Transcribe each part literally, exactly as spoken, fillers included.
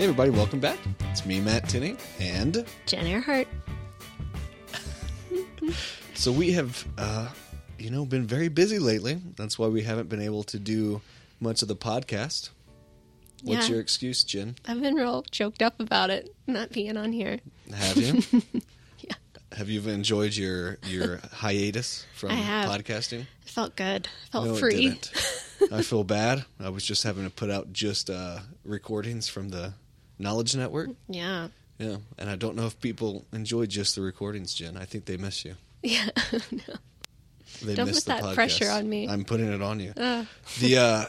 Hey everybody, welcome back. It's me, Matt Tinney, and Jen Earhart. So we have, uh, you know, been very busy lately. That's why we haven't been able to do much of the podcast. Yeah. What's your excuse, Jen? I've been real choked up about it, not being on here. Have you? Yeah. Have you enjoyed your your hiatus from I have. podcasting? It felt good. It felt no, free. It didn't. I feel bad. I was just having to put out just uh, recordings from the Knowledge Network. Yeah. Yeah. And I don't know if people enjoy just the recordings, Jen. I think they miss you. Yeah. No. They don't miss put the that podcast. Pressure on me. I'm putting it on you. Uh. The uh,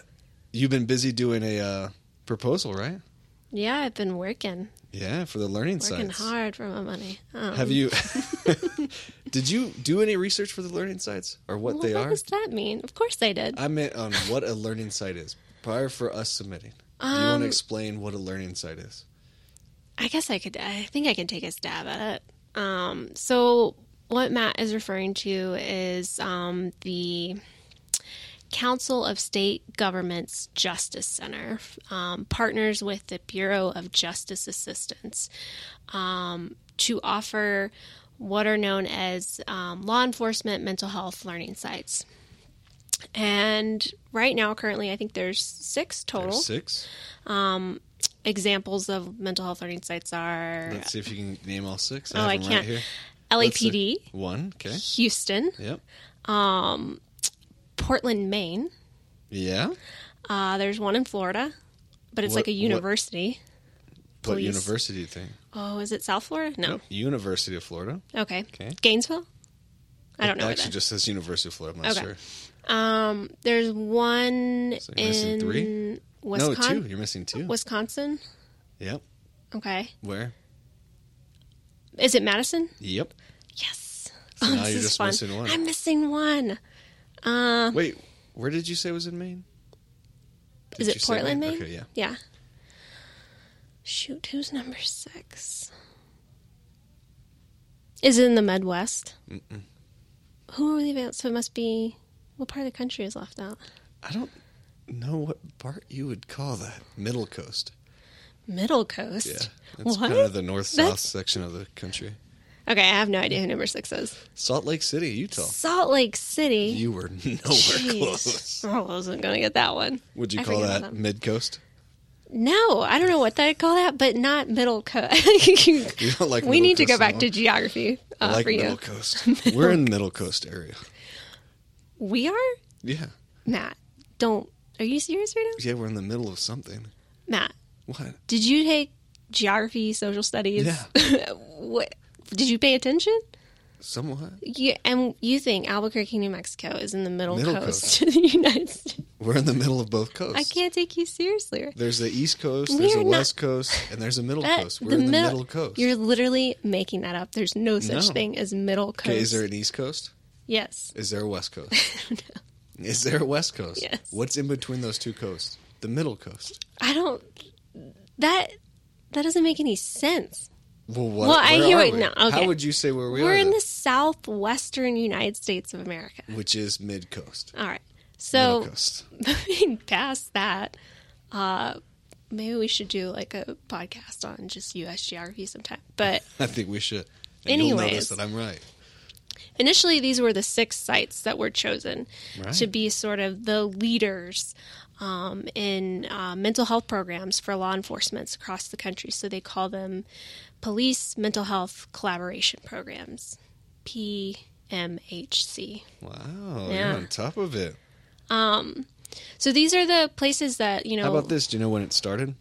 you've been busy doing a uh, proposal, right? Yeah, I've been working. Yeah, for the learning working sites. Working hard for my money. Um. Have you? Did you do any research for the learning sites or what well, they what are? What does that mean? Of course I did. I meant on what a learning site is prior for us submitting. Um, you want to explain what a learning site is? I guess I could. I think I can take a stab at it. Um, so what Matt is referring to is um, the Council of State Governments Justice Center um, partners with the Bureau of Justice Assistance um, to offer what are known as um, law enforcement mental health learning sites. And right now, currently, I think there's six total. There's six. Um, examples of mental health learning sites are... Let's see if you can name all six. I oh, I can't. Right here. L A P D. One, okay. Houston. Yep. Um, Portland, Maine. Yeah. Uh, there's one in Florida, but it's what, like a university. What, what university thing? Oh, is it South Florida? No. Nope. University of Florida. Okay. Okay. Gainesville? I don't it know. It actually just says University of Florida. I'm not okay. sure. Um, there's one so you're in missing three? Wisconsin. No, two. You're missing two. Wisconsin? Yep. Okay. Where? Is it Madison? Yep. Yes. So oh, now this you're is just fun. missing one. I'm missing one. Uh, Wait, where did you say was in Maine? Did is it Portland, Maine? Maine? Okay, yeah. Yeah. Shoot, who's number six? Is it in the Midwest? Mm-mm. Who are we leaving out? So it must be... What part of the country is left out? I don't know what part you would call that. Middle coast. Middle coast? Yeah. That's what? Kind of the north-south That's... section of the country. Okay, I have no idea who number six is. Salt Lake City, Utah. Salt Lake City? You were nowhere Jeez. close. I wasn't going to get that one. Would you I call that mid-coast? No, I don't know what I'd call that, but not middle coast. you don't like we middle need coast to go back to geography uh, I like for middle you. Coast. middle we're in the middle coast area. We are? Yeah. Matt, don't... Are you serious right now? Yeah, we're in the middle of something. Matt. What? Did you take geography, social studies? Yeah. What? Did you pay attention? Somewhat. You, and you think Albuquerque, New Mexico is in the middle, middle coast, coast of the United States. We're in the middle of both coasts. I can't take you seriously. There's the East Coast, we there's the West not, Coast, and there's a Middle that, Coast. We're the in the middle, middle Coast. You're literally making that up. There's no such no. thing as Middle Coast. Okay, is there an East Coast? Yes. Is there a West Coast? No. Is there a West Coast? Yes. What's in between those two coasts? The Middle Coast. I don't... That that doesn't make any sense. Well, what, well I hear it now. Okay. How would you say where we we're are? We're in then? the southwestern United States of America. Which is mid-coast. All right. So, coast. Moving past that, uh, maybe we should do like a podcast on just U S geography sometime. But I think we should. And anyways. You'll notice that I'm right. Initially, these were the six sites that were chosen right. to be sort of the leaders um, in uh, mental health programs for law enforcement across the country. So they call them Police Mental Health Collaboration Programs, P M H C. Wow, yeah. You're on top of it. Um, so these are the places that, you know... How about this? Do you know when it started?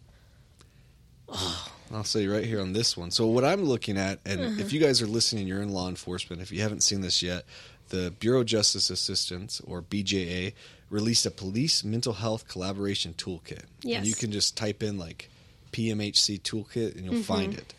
Oh. I'll say right here on this one. So what I'm looking at, and uh-huh. if you guys are listening, you're in law enforcement. If you haven't seen this yet, the Bureau of Justice Assistance, or B J A, released a police mental health collaboration toolkit. Yes. And you can just type in like P M H C toolkit and you'll mm-hmm. find it.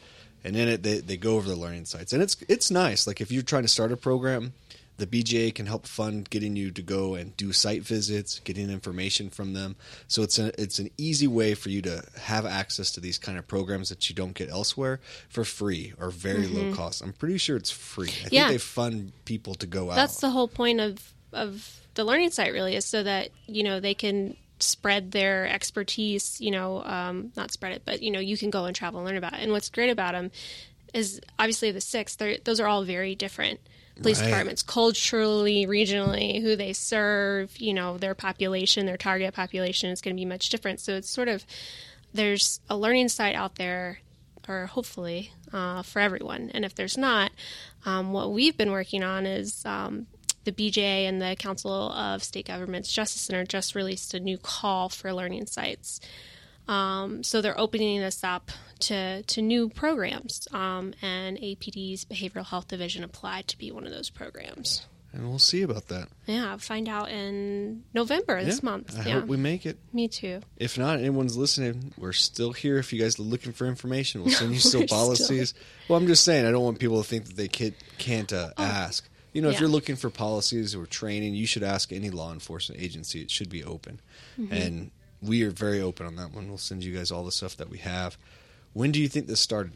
And in it, they, they go over the learning sites. And it's it's nice. Like if you're trying to start a program, the B J A can help fund getting you to go and do site visits, getting information from them. So it's a, it's an easy way for you to have access to these kind of programs that you don't get elsewhere for free or very mm-hmm. low cost. I'm pretty sure it's free. I yeah. think they fund people to go out. That's the whole point of, of the learning site really is so that, you know, they can spread their expertise, you know, um, not spread it, but, you know, you can go and travel and learn about it. And what's great about them is obviously the six, those are all very different police right. departments, culturally, regionally, who they serve, you know, their population, their target population is going to be much different. So it's sort of, there's a learning site out there, or hopefully uh, for everyone. And if there's not, um, what we've been working on is um, the B J A and the Council of State Governments Justice Center just released a new call for learning sites. Um, so they're opening this up to, to new programs, um, and A P D's Behavioral Health Division applied to be one of those programs. And we'll see about that. Yeah, find out in November yeah, this month. I yeah. hope we make it. Me too. If not, anyone's listening, we're still here. If you guys are looking for information, we'll send you still policies. Still... Well, I'm just saying, I don't want people to think that they can't uh, oh. ask. You know, yeah. if you're looking for policies or training, you should ask any law enforcement agency. It should be open. Mm-hmm. And we are very open on that one. We'll send you guys all the stuff that we have. When do you think this started?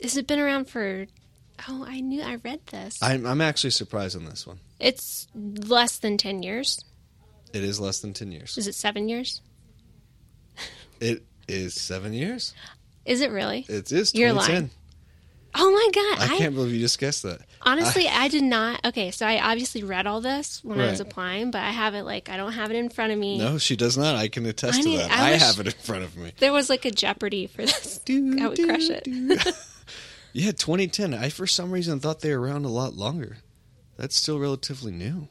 Has it been around for... Oh, I knew I read this. I'm, I'm actually surprised on this one. It's less than ten years. It is less than ten years. Is it seven years? It is seven years. Is it really? It is. You're lying. Oh my god! I, I can't believe you just guessed that. Honestly, I, I did not. Okay, so I obviously read all this when right. I was applying, but I have it like I don't have it in front of me. No, she does not. I can attest I need, to that. I, I have it in front of me. There was like a Jeopardy for this. Do, I would do, crush it. Do. Yeah, twenty ten. I, for some reason, thought they were around a lot longer. That's still relatively new.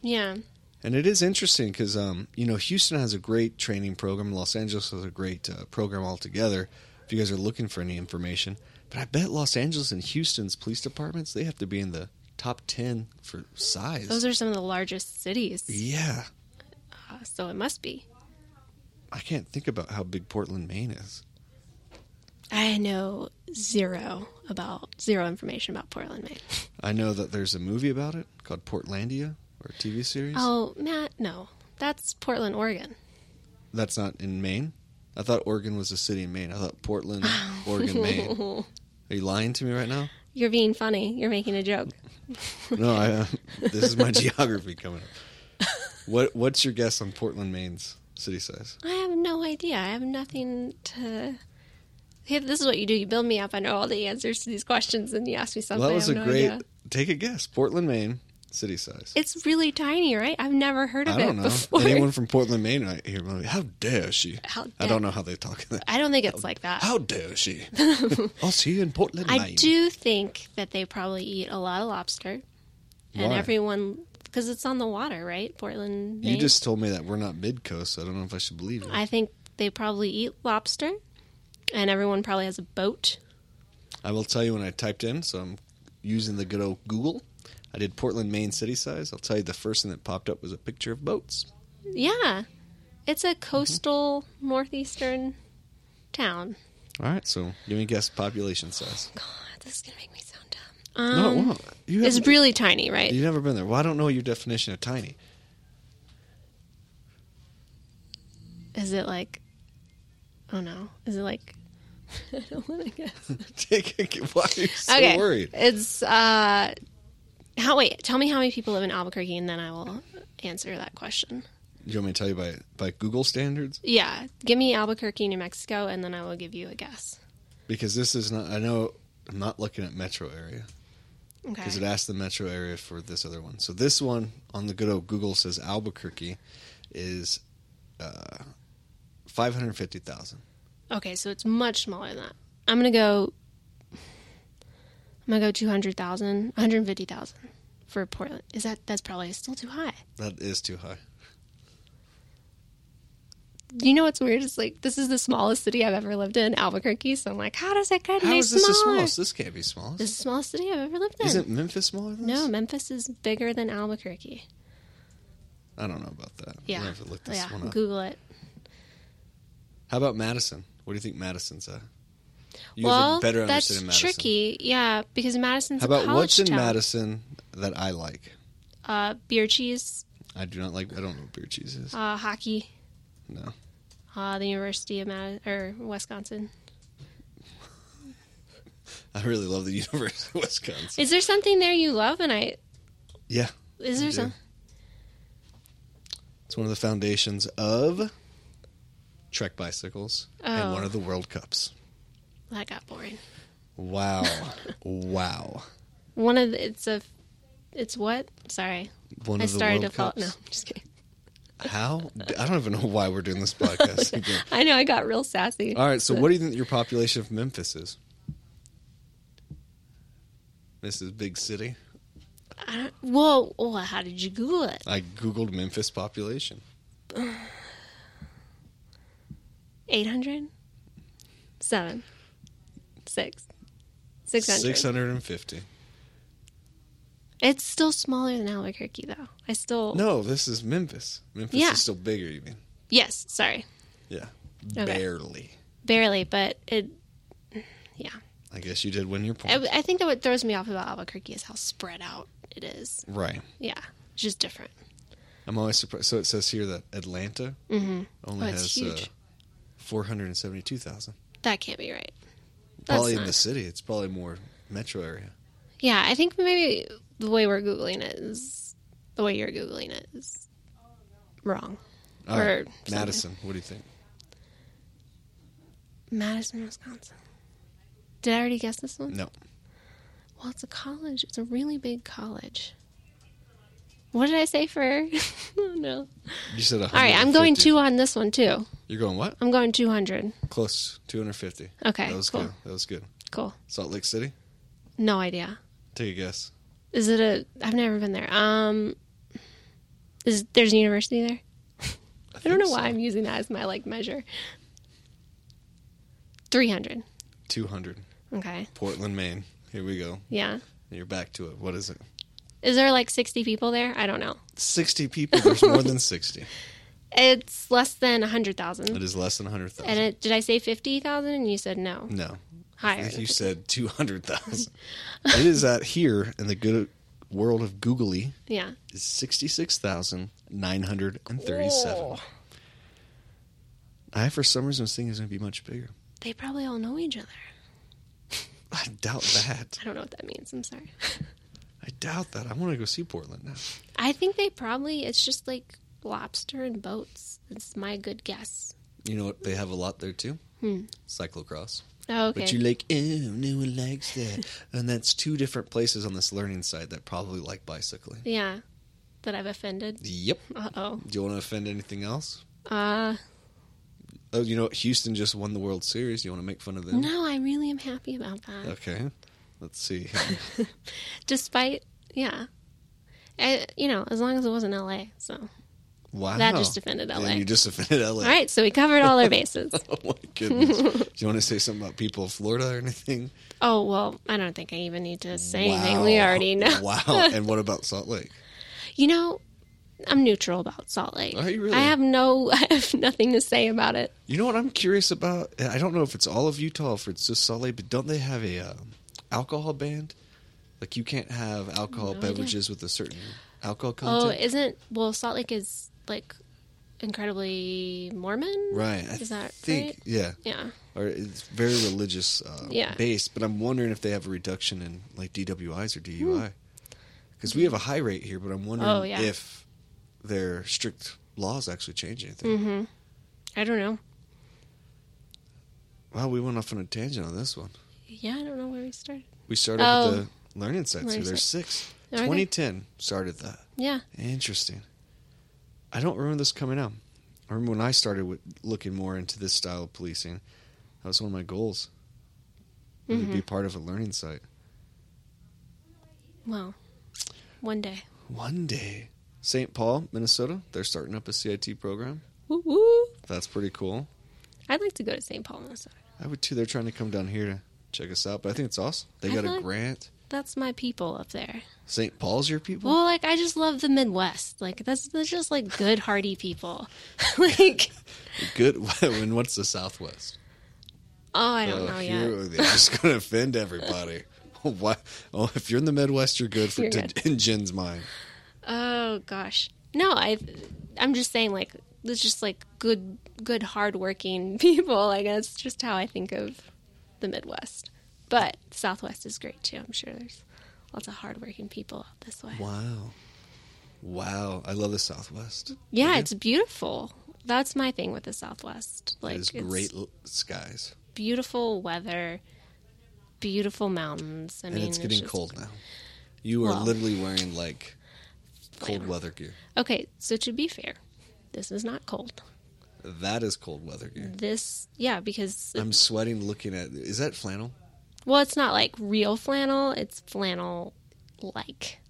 Yeah. And it is interesting because, um, you know, Houston has a great training program. Los Angeles has a great uh, program altogether if you guys are looking for any information. But I bet Los Angeles and Houston's police departments, they have to be in the top ten for size. Those are some of the largest cities. Yeah. Uh, so it must be. I can't think about how big Portland, Maine is. I know zero about zero information about Portland, Maine. I know that there's a movie about it called Portlandia, or a T V series. Oh, Matt, no. That's Portland, Oregon. That's not in Maine? I thought Oregon was a city in Maine. I thought Portland, Oregon, Maine. Are you lying to me right now? You're being funny. You're making a joke. No, I, uh, this is my geography coming up. What What's your guess on Portland, Maine's city size? I have no idea. I have nothing to... Hey, this is what you do. You build me up. I know all the answers to these questions, and you ask me something. Well, that was I have a no great... idea. Take a guess. Portland, Maine, city size. It's really tiny, right? I've never heard of I don't it know. Before. Anyone from Portland, Maine right here, how dare she? How dare I don't know how they talk. That. I don't think it's how, like that. How dare she? I'll see you in Portland, Maine. I do think that they probably eat a lot of lobster. Why? And everyone... Because it's on the water, right? Portland, Maine. You just told me that we're not mid-coast, so I don't know if I should believe you. I think they probably eat lobster. And everyone probably has a boat. I will tell you when I typed in, so I'm using the good old Google. I did Portland, Maine city size. I'll tell you the first thing that popped up was a picture of boats. Yeah. It's a coastal mm-hmm. northeastern town. All right, so give me a guess population size. God, this is going to make me sound dumb. Um, no, it won't. You it's really tiny, right? You've never been there. Well, I don't know your definition of tiny. Is it like... Oh, no. Is it like... I don't want to guess. Take a, why are you so okay. worried? It's, uh, how, wait, tell me how many people live in Albuquerque, and then I will answer that question. You want me to tell you by, by Google standards? Yeah. Give me Albuquerque, New Mexico, and then I will give you a guess. Because this is not, I know, I'm not looking at metro area. Okay. Because it asked the metro area for this other one. So this one on the good old Google says Albuquerque is, uh, five hundred fifty thousand. Okay, so it's much smaller than that. I'm going to go I'm going to go two hundred thousand, one hundred fifty thousand for Portland. Is that that's probably still too high. That is too high. You know what's weird? It's like this is the smallest city I've ever lived in, Albuquerque. So I'm like, how does that get any smaller? How is this the smallest? This can't be smallest. This is the smallest city I've ever lived in. Isn't Memphis smaller than this? No, Memphis is bigger than Albuquerque. I don't know about that. Yeah. I have to look this yeah. one up. Google it. How about Madison? What do you think Madison's at? You well, have a better understanding of Madison. That's tricky, yeah, because Madison's a college town. How about what's in town. Madison that I like? Uh, beer cheese. I do not like, I don't know what beer cheese is. Uh, hockey. No. Uh, the University of Madison, or Wisconsin. I really love the University of Wisconsin. Is there something there you love and I... Yeah. Is there something? It's one of the foundations of Trek Bicycles oh. and one of the World Cups. That got boring. Wow. Wow. One of the, it's a, it's what? Sorry. One I of the started World to Cups. Fall, no, I'm just kidding. How? I don't even know why we're doing this podcast again. I know, I got real sassy. All right, so what do you think your population of Memphis is? This is big city. I don't, whoa, whoa, how did you Google it? I Googled Memphis population. eight hundred? Seven. Six. six hundred. six hundred fifty. It's still smaller than Albuquerque, though. I still... No, this is Memphis. Memphis yeah. is still bigger, you mean? Yes, sorry. Yeah. Okay. Barely. Barely, but it... Yeah. I guess you did win your point. I, I think that what throws me off about Albuquerque is how spread out it is. Right. Yeah. It's just different. I'm always surprised. So it says here that Atlanta mm-hmm. only oh, has uh, four hundred seventy-two thousand. That can't be right. That's probably not. In the city. It's probably more metro area. Yeah, I think maybe... The way we're Googling it is... The way you're Googling it is wrong. All right. Madison, what do you think? Madison, Wisconsin. Did I already guess this one? No. Well, it's a college. It's a really big college. What did I say for... oh, no. You said one hundred fifty. All right, I'm going two on this one, too. You're going what? I'm going two hundred. Close. two hundred fifty. Okay, that was cool. Good. That was good. Cool. Salt Lake City? No idea. Take a guess. Is it a... I've never been there. Um, is There's a university there? I, I don't know so. why I'm using that as my, like, measure. three hundred. two hundred. Okay. Portland, Maine. Here we go. Yeah. You're back to it. What is it? Is there, like, sixty people there? I don't know. sixty people? There's more than sixty. It's less than one hundred thousand. It is less than one hundred thousand. And it, did I say fifty thousand? And you said no. No. Higher. You said two hundred thousand. It is out here in the good world of Googly. Yeah. Is sixty-six thousand nine hundred thirty-seven. Cool. I, for some reason, was thinking it was going to be much bigger. They probably all know each other. I doubt that. I don't know what that means. I'm sorry. I doubt that. I want to go see Portland now. I think they probably, it's just like lobster and boats. It's my good guess. You know what? They have a lot there, too. Hmm. Cyclocross. Oh, okay. But you're like, oh, no one likes that. And that's two different places on this learning side that probably like bicycling. Yeah. That I've offended? Yep. Uh-oh. Do you want to offend anything else? Uh. Oh, you know, Houston just won the World Series. You want to make fun of them? No, I really am happy about that. Okay. Let's see. Despite, yeah. I, you know, as long as it wasn't L A, so. Wow. That just offended L A. And you just offended L A. All right, so we covered all our bases. Oh, my goodness. Do you want to say something about people of Florida or anything? Oh, well, I don't think I even need to say wow. anything. We already know. Wow. And what about Salt Lake? You know, I'm neutral about Salt Lake. Are you really? I have no, I have nothing to say about it. You know what I'm curious about? I don't know if it's all of Utah, if it's just Salt Lake, but don't they have a um, alcohol ban? Like, you can't have alcohol no beverages idea. With a certain alcohol content? Oh, isn't, well, Salt Lake is... like incredibly Mormon, right? I Is that think, right? Yeah, yeah. Or it's very religious uh, yeah. based. But I'm wondering if they have a reduction in like D W Is or D U I, because mm. we have a high rate here. But I'm wondering oh, yeah. if their strict laws actually change anything. Mm-hmm. I don't know. Wow, we went off on a tangent on this one. Yeah, I don't know where we started. We started oh. with the learning sites. So there's six. Okay. twenty ten started that. Yeah, interesting. I don't remember this coming out. I remember when I started with looking more into this style of policing. That was one of my goals. Mm-hmm. To be part of a learning site. Well, one day. One day. Saint Paul, Minnesota, they're starting up a C I T program. Woo woo. That's pretty cool. I'd like to go to Saint Paul, Minnesota. I would too. They're trying to come down here to check us out, but I think it's awesome. They I got a like- grant. That's my people up there. Saint Paul's your people? Well, like, I just love the Midwest. Like, that's, that's just, like, good, hearty people. Like... Good... And what's the Southwest? Oh, I don't uh, know yet. You're just going to offend everybody. Oh, why? Oh, if you're in the Midwest, you're good for you're t- good. in Jen's mind. Oh, gosh. No, I, I'm just saying, like, it's just, like, good, good, hardworking people. Like, that's just how I think of the Midwest. But Southwest is great, too. I'm sure there's lots of hardworking people out this way. Wow. Wow. I love the Southwest. Yeah, it's beautiful. That's my thing with the Southwest. Like, it is great l- skies. Beautiful weather, beautiful mountains. I and mean, it's getting it's cold now. You are well, literally wearing, like, cold weather gear. Okay, so to be fair, this is not cold. That is cold weather gear. This, yeah, because... I'm sweating looking at... Is that flannel? Well, it's not, like, real flannel. It's flannel-like.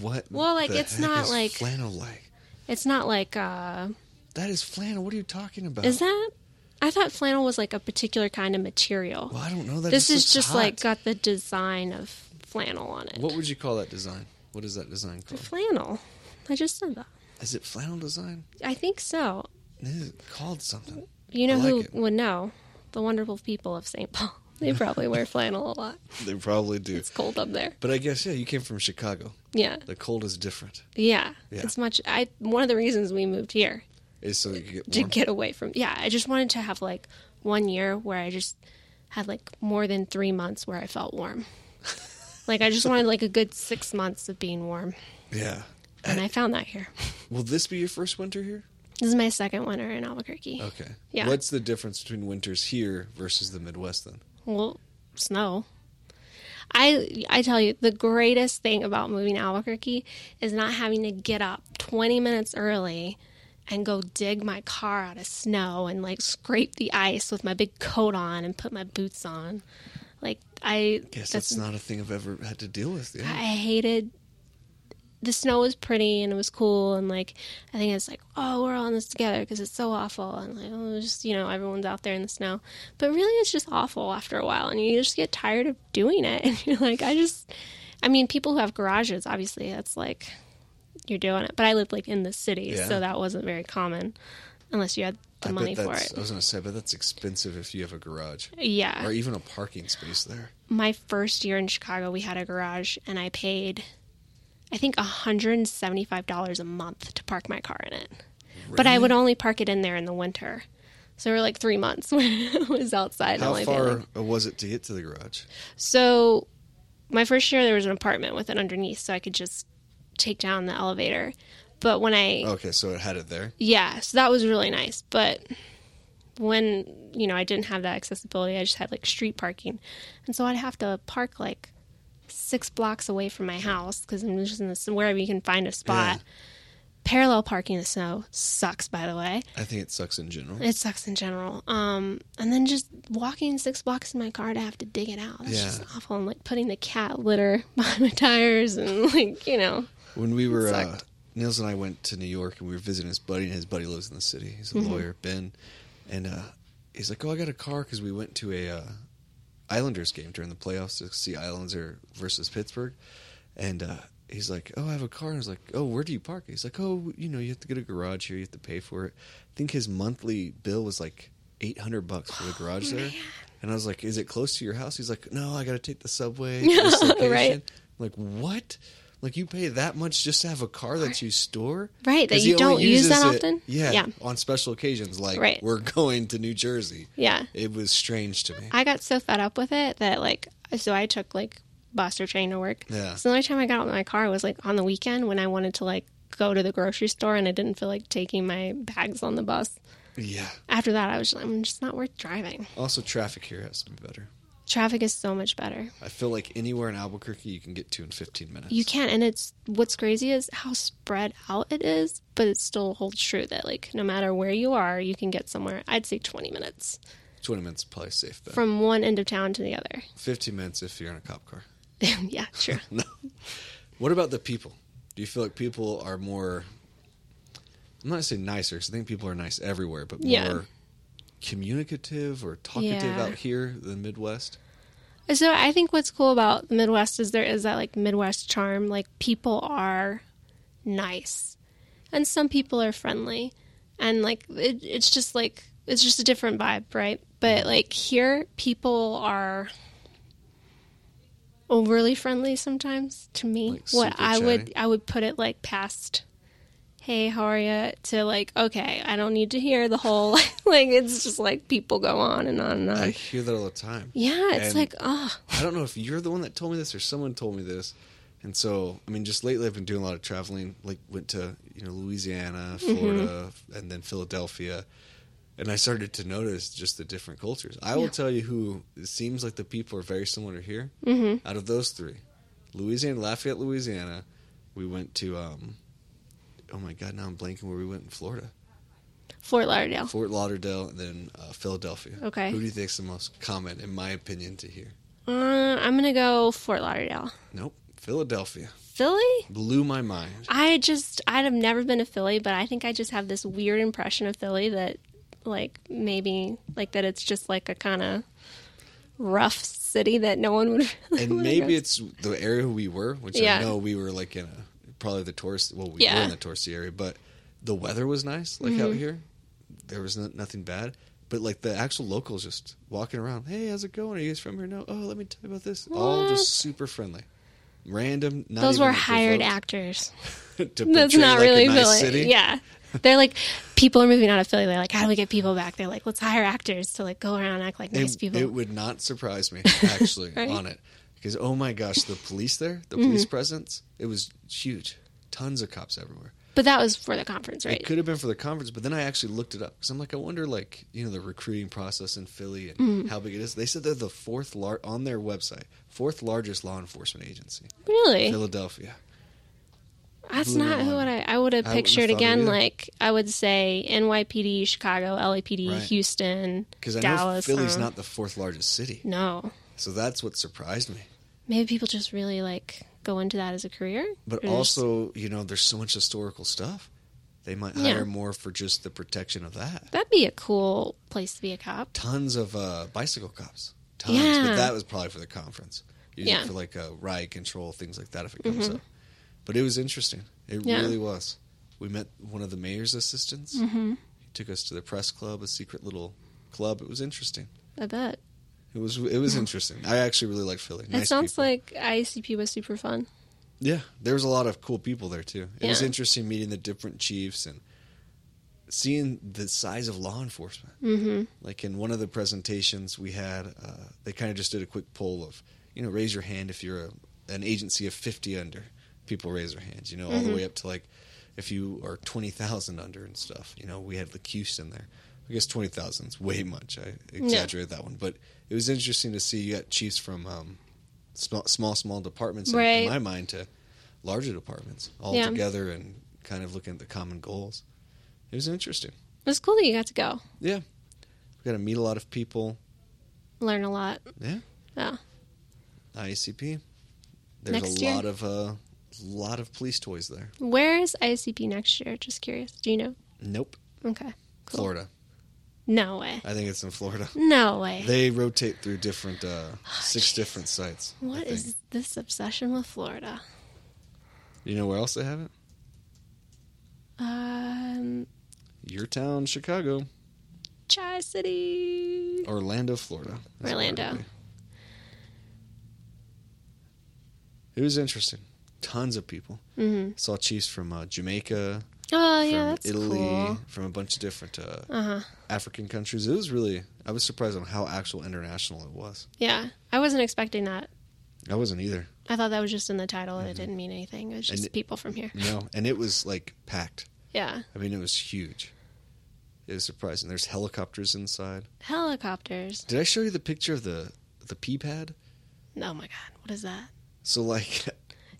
What? Well, like, it's not, like... flannel-like? It's not, like, uh... That is flannel. What are you talking about? Is that... I thought flannel was, like, a particular kind of material. Well, I don't know. That this is just, hot. Like, got the design of flannel on it. What would you call that design? What is that design called? Flannel. I just said that. Is it flannel design? I think so. It is called something. You know like who it. would know? The wonderful people of Saint Paul. They probably wear flannel a lot. They probably do. It's cold up there. But I guess, yeah, you came from Chicago. Yeah. The cold is different. Yeah. yeah. It's much... I One of the reasons we moved here... Is so you could get warm. To get away from... Yeah, I just wanted to have, like, one year where I just had, like, more than three months where I felt warm. Like, I just wanted, like, a good six months of being warm. Yeah. And I, I found that here. Will this be your first winter here? This is my second winter in Albuquerque. Okay. Yeah. What's the difference between winters here versus the Midwest, then? Well, snow. I I tell you, the greatest thing about moving to Albuquerque is not having to get up twenty minutes early and go dig my car out of snow and, like, scrape the ice with my big coat on and put my boots on. Like, I... guess that's, that's not a thing I've ever had to deal with. Yeah. I hated... The snow was pretty and it was cool and, like, I think it's like, oh, we're all in this together because it's so awful and, like, oh, just, you know, everyone's out there in the snow. But really it's just awful after a while and you just get tired of doing it and you're like, I just... I mean, people who have garages, obviously, that's, like... You're doing it. But I lived, like, in the city, yeah. so that wasn't very common unless you had the I money for it. I was going to say, but that's expensive if you have a garage. Yeah. Or even a parking space there. My first year in Chicago, we had a garage, and I paid, I think, one hundred seventy-five dollars a month to park my car in it. Really? But I would only park it in there in the winter. So we were, like, three months when it was outside. How and far paid, like, was it to get to the garage? So my first year, there was an apartment with it underneath, so I could just... take down the elevator. But when I... Okay, so it had it there? Yeah, so that was really nice. But when, you know, I didn't have that accessibility, I just had, like, street parking. And so I'd have to park, like, six blocks away from my house because I'm just in this... wherever you can find a spot. Yeah. Parallel parking in the snow sucks, by the way. I think it sucks in general. It sucks in general. Um, and then just walking six blocks in my car to have to dig it out. That's yeah. just awful. And, like, putting the cat litter behind my tires and, like, you know... When we were, uh, Nils and I went to New York and we were visiting his buddy, and his buddy lives in the city. He's a mm-hmm. lawyer, Ben. And uh, he's like, oh, I got a car because we went to a uh, Islanders game during the playoffs to see Islanders versus Pittsburgh. And uh, he's like, oh, I have a car. And I was like, oh, where do you park? He's like, oh, you know, you have to get a garage here. You have to pay for it. I think his monthly bill was like eight hundred bucks for the garage oh, there. Man. And I was like, is it close to your house? He's like, no, I got to take the subway. To this location. Right. I'm like, what? Like, you pay that much just to have a car that you store? Right, that you don't use that often? Yeah, yeah, on special occasions, like, right. we're going to New Jersey. Yeah. It was strange to me. I got so fed up with it that, like, so I took, like, bus or train to work. Yeah. So the only time I got out of my car was, like, on the weekend when I wanted to, like, go to the grocery store and I didn't feel like taking my bags on the bus. Yeah. After that, I was just like, I'm just not worth driving. Also, traffic here has to be better. Traffic is so much better. I feel like anywhere in Albuquerque you can get to in fifteen minutes. You can, and it's what's crazy is how spread out it is, but it still holds true that, like, no matter where you are, you can get somewhere. I'd say twenty minutes. twenty minutes is probably safe, though. From one end of town to the other. fifteen minutes if you're in a cop car. Yeah, sure. No. What about the people? Do you feel like people are more, I'm not saying nicer, because I think people are nice everywhere, but more... Yeah. communicative or talkative yeah. out here, the Midwest? So I think what's cool about the Midwest is there is that, like, Midwest charm. Like, people are nice. And some people are friendly. And, like, it, it's just, like, it's just a different vibe, right? But, like, here, people are overly friendly sometimes to me. Like, what I chatty. would, I would put it, like, past... hey, how are you? To, like, okay, I don't need to hear the whole, like, it's just, like, people go on and on and on. I hear that all the time. Yeah, it's and like, oh. I don't know if you're the one that told me this or someone told me this. And so, I mean, just lately I've been doing a lot of traveling, like went to, you know, Louisiana, Florida, mm-hmm. and then Philadelphia. And I started to notice just the different cultures. I yeah. will tell you who it seems like the people are very similar here. Mm-hmm. Out of those three, Louisiana, Lafayette, Louisiana, we went to, um, oh my God, now I'm blanking where we went in Florida. Fort Lauderdale. Fort Lauderdale, and then uh, Philadelphia. Okay. Who do you think is the most common, in my opinion, to hear? Uh, I'm going to go Fort Lauderdale. Nope. Philadelphia. Philly? Blew my mind. I just, I'd have never been to Philly, but I think I just have this weird impression of Philly that, like, maybe, like, that it's just, like, a kind of rough city that no one would really And maybe go. It's the area we were, which yeah. I know we were, like, in a, probably the tourist, well, we yeah. were in the touristy area, but the weather was nice, like, mm-hmm. out here. There was no, nothing bad. But, like, the actual locals just walking around, hey, how's it going? Are you guys from here? No. Oh, let me tell you about this. What? All just super friendly. Random. Not Those even were hired folks. Actors. to That's not like really a nice Philly. City. Yeah. They're like, people are moving out of Philly. They're like, how do we get people back? They're like, let's hire actors to, like, go around and act like it, nice people. It would not surprise me, actually, right? on it. Because, oh, my gosh, the police there, the police mm-hmm. presence, it was huge. Tons of cops everywhere. But that was for the conference, right? It could have been for the conference, but then I actually looked it up. Because I'm like, I wonder, like, you know, the recruiting process in Philly and mm. how big it is. They said they're the fourth, lar- on their website, fourth largest law enforcement agency. Really? Philadelphia. That's Blue not who I, I would have pictured again. Like, I would say N Y P D, Chicago, L A P D, right. Houston, Dallas. Because I know Philly's um, not the fourth largest city. No. So that's what surprised me. Maybe people just really, like... go into that as a career. But also, just... you know, there's so much historical stuff. They might hire yeah. more for just the protection of that. That'd be a cool place to be a cop. Tons of uh, bicycle cops. Tons. Yeah. But that was probably for the conference. Use yeah. it for like uh, riot control, things like that if it comes mm-hmm. up. But it was interesting. It yeah. really was. We met one of the mayor's assistants. Mm-hmm. He took us to the press club, a secret little club. It was interesting. I bet. It was it was interesting. I actually really liked Philly. It nice sounds people. Like I A C P was super fun. Yeah, there was a lot of cool people there too. It yeah. was interesting meeting the different chiefs and seeing the size of law enforcement. Mm-hmm. Like in one of the presentations we had, uh, they kind of just did a quick poll of, you know, raise your hand if you're a, an agency of fifty under. People raise their hands, you know, all mm-hmm. the way up to like if you are twenty thousand under and stuff. You know, we had the Houston there. I guess twenty thousand is way much. I exaggerated yeah. that one. But it was interesting to see you got chiefs from um, small, small, small departments, right. in, in my mind, to larger departments all yeah. together and kind of looking at the common goals. It was interesting. It was cool that you got to go. Yeah. We got to meet a lot of people. Learn a lot. Yeah. Yeah. I A C P. There's next a year? lot of uh, lot of police toys there. Where is I A C P next year? Just curious. Do you know? Nope. Okay. Cool. Florida. No way. I think it's in Florida. No way. They rotate through different, uh, oh, six geez. different sites. What is this obsession with Florida? You know where else they have it? Um, Your town, Chicago. Tri-City. Orlando, Florida. That's Orlando. It was interesting. Tons of people. Mm-hmm. Saw chiefs from uh, Jamaica. Oh, from yeah, that's Italy, cool. From a bunch of different uh, uh-huh. African countries. It was really, I was surprised on how actual international it was. Yeah, I wasn't expecting that. I wasn't either. I thought that was just in the title mm-hmm. and it didn't mean anything. It was just it, people from here. No, and it was like packed. Yeah. I mean, it was huge. It was surprising. There's helicopters inside. Helicopters. Did I show you the picture of the, the pee pad? No, oh my God, what is that? So like,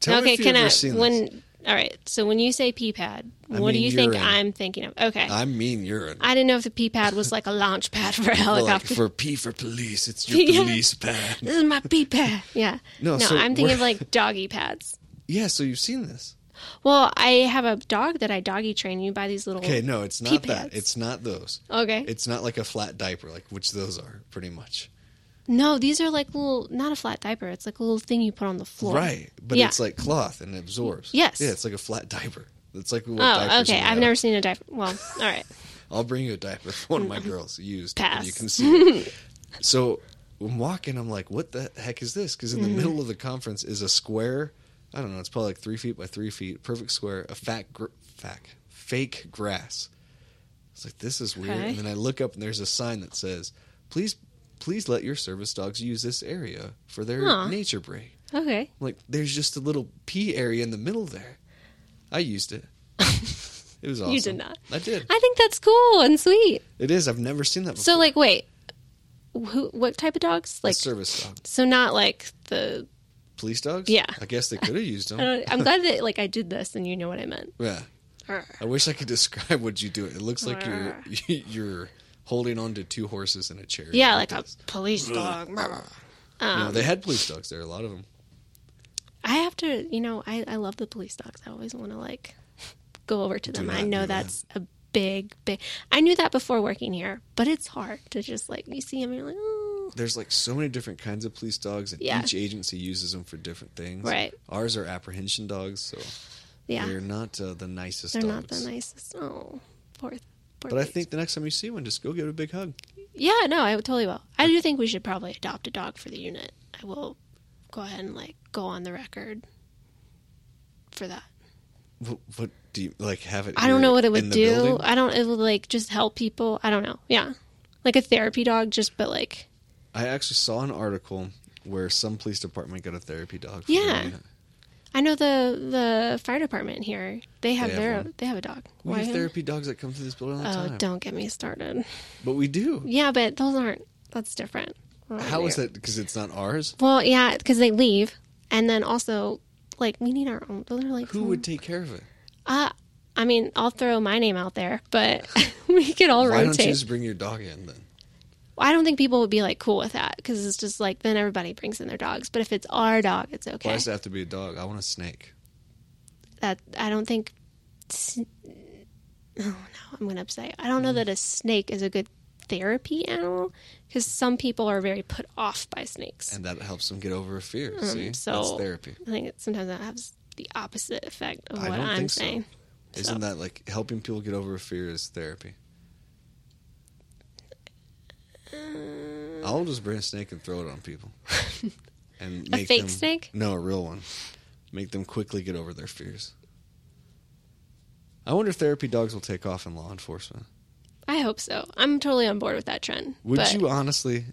tell okay, me if you've can ever I, seen when, this. All right, so when you say pee pad, I what mean, do you urine. think I'm thinking of? Okay. I mean urine. I didn't know if the pee pad was like a launch pad for a helicopter. Like for pee for police, it's your yeah. police pad. This is my pee pad. Yeah. No, no so I'm thinking of like doggy pads. Yeah, so you've seen this. Well, I have a dog that I doggy train. You buy these little Okay, no, it's not that. Pads. It's not those. Okay. It's not like a flat diaper, like which those are, pretty much. No, these are like little, not a flat diaper. It's like a little thing you put on the floor. Right, but yeah. it's like cloth and it absorbs. Yes. Yeah, it's like a flat diaper. It's like what oh, diapers okay. I've never seen a diaper. Well, all right. I'll bring you a diaper. One of my girls used. Pass. And you can see it. So I'm walking. I'm like, what the heck is this? Because in the mm-hmm. middle of the conference is a square. I don't know. It's probably like three feet by three feet. Perfect square. A fat, gr- fat fake grass. It's like, this is weird. Okay. And then I look up and there's a sign that says, please... Please let your service dogs use this area for their huh. nature break. Okay. Like, there's just a little pee area in the middle there. I used it. It was awesome. You did not. I did. I think that's cool and sweet. It is. I've never seen that before. So, like, wait. Who, what type of dogs? Like a service dog. So not like the... Police dogs? Yeah. I guess they could have used them. I don't, I'm glad that, like, I did this and you know what I meant. Yeah. Arr. I wish I could describe what you do. It looks like Arr. you're you're holding on to two horses in a chair. Yeah, like, like a police dog. Um, no, they had police dogs there, a lot of them. I have to, you know, I, I love the police dogs. I always want to, like, go over to them. I know that's that. a big, big... I knew that before working here, but it's hard to just, like, you see them and you're like, oh. There's, like, so many different kinds of police dogs, and yeah. each agency uses them for different things. Right. Ours are apprehension dogs, so yeah. they're not uh, the nicest they're dogs. They're not the nicest. Oh, poor, poor But things. I think the next time you see one, just go give it a big hug. Yeah, no, I totally will. I do think we should probably adopt a dog for the unit. I will go ahead and, like, go on the record for that. What, what do you, like, have it I don't know what it would do. Building? I don't, it would, like, just help people. I don't know. Yeah. Like a therapy dog, just, but, like. I actually saw an article where some police department got a therapy dog. For yeah. I know the, the fire department here, they have, they have their, they have a dog. We Why have therapy dogs that come to this building all the oh, time. Oh, don't get me started. But we do. Yeah, but those aren't, that's different. Well, How is that? Because it's not ours? Well, yeah, because they leave. And then also, like, we need our own. Like, Who would take care of it? Uh, I mean, I'll throw my name out there, but we could all Why rotate. Why don't you just bring your dog in then? Well, I don't think people would be, like, cool with that, because it's just like, then everybody brings in their dogs. But if it's our dog, it's okay. Why does it have to be a dog? I want a snake. That I don't think... Oh, no, I'm going to upset. I don't mm. know that a snake is a good therapy animal, because some people are very put off by snakes, and that helps them get over a fear. Um, see, so that's therapy. I think it, sometimes that has the opposite effect of I what don't I'm think saying. So. Isn't so. that like helping people get over a fear is therapy? Uh, I'll just bring a snake and throw it on people, and make a fake them, snake? No, a real one. Make them quickly get over their fears. I wonder if therapy dogs will take off in law enforcement. I hope so. I'm totally on board with that trend. Would but... you honestly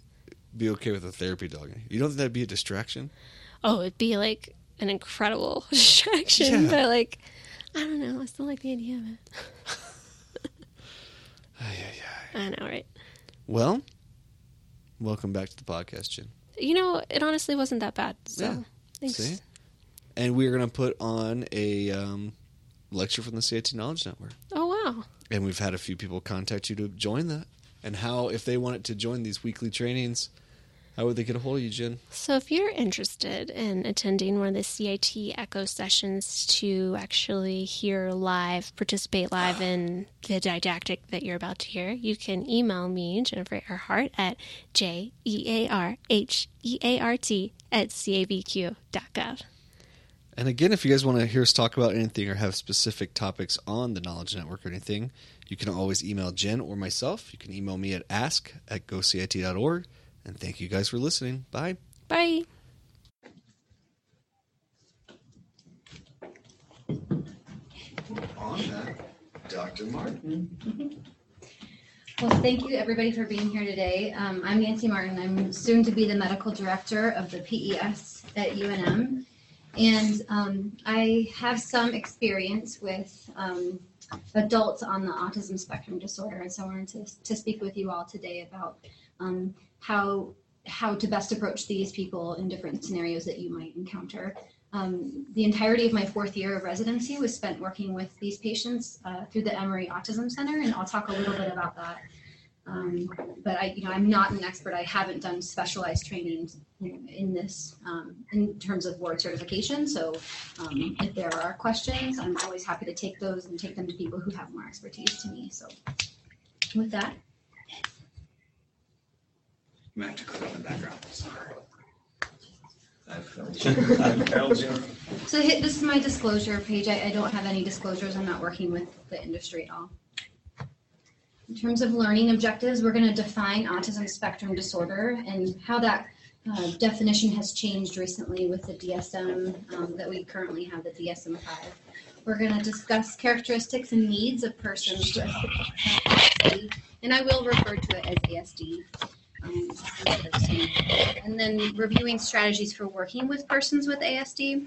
be okay with a therapy dog? You don't think that'd be a distraction? Oh, it'd be like an incredible distraction. Yeah. But like, I don't know. I still like the idea of it. ay, ay, ay. I know, right? Well, welcome back to the podcast, Jen. You know, it honestly wasn't that bad. So yeah. Thanks. See? And we're going to put on a um, lecture from the C I T Knowledge Network. Oh, wow. And we've had a few people contact you to join that. And how, if they wanted to join these weekly trainings, how would they get a hold of you, Jen? So if you're interested in attending one of the C I T Echo sessions to actually hear live, participate live in the didactic that you're about to hear, you can email me, Jennifer Earhart, at J E A R H E A R T at C A B Q dot gov. And again, if you guys want to hear us talk about anything or have specific topics on the Knowledge Network or anything, you can always email Jen or myself. You can email me at ask at go c i t dot org. And thank you guys for listening. Bye. Bye. On that, Doctor Martin. Well, thank you, everybody, for being here today. Um, I'm Nancy Martin. I'm soon to be the medical director of the P E S at U N M. And um, I have some experience with um, adults on the autism spectrum disorder, and so I wanted to, to speak with you all today about um, how how to best approach these people in different scenarios that you might encounter. Um, the entirety of my fourth year of residency was spent working with these patients uh, through the Emory Autism Center, and I'll talk a little bit about that. Um, but I, you know, I'm not an expert. I haven't done specialized training in, in this um, in terms of board certification. So um, if there are questions, I'm always happy to take those and take them to people who have more expertise to me. So with that. I'm going to have to click on the background. Sorry. I've failed you. I've failed you. So this is my disclosure page. I, I don't have any disclosures. I'm not working with the industry at all. In terms of learning objectives, we're going to define autism spectrum disorder and how that uh, definition has changed recently with the D S M um, that we currently have, the D S M five. We're going to discuss characteristics and needs of persons with A S D, and I will refer to it as A S D. Um, and then reviewing strategies for working with persons with A S D,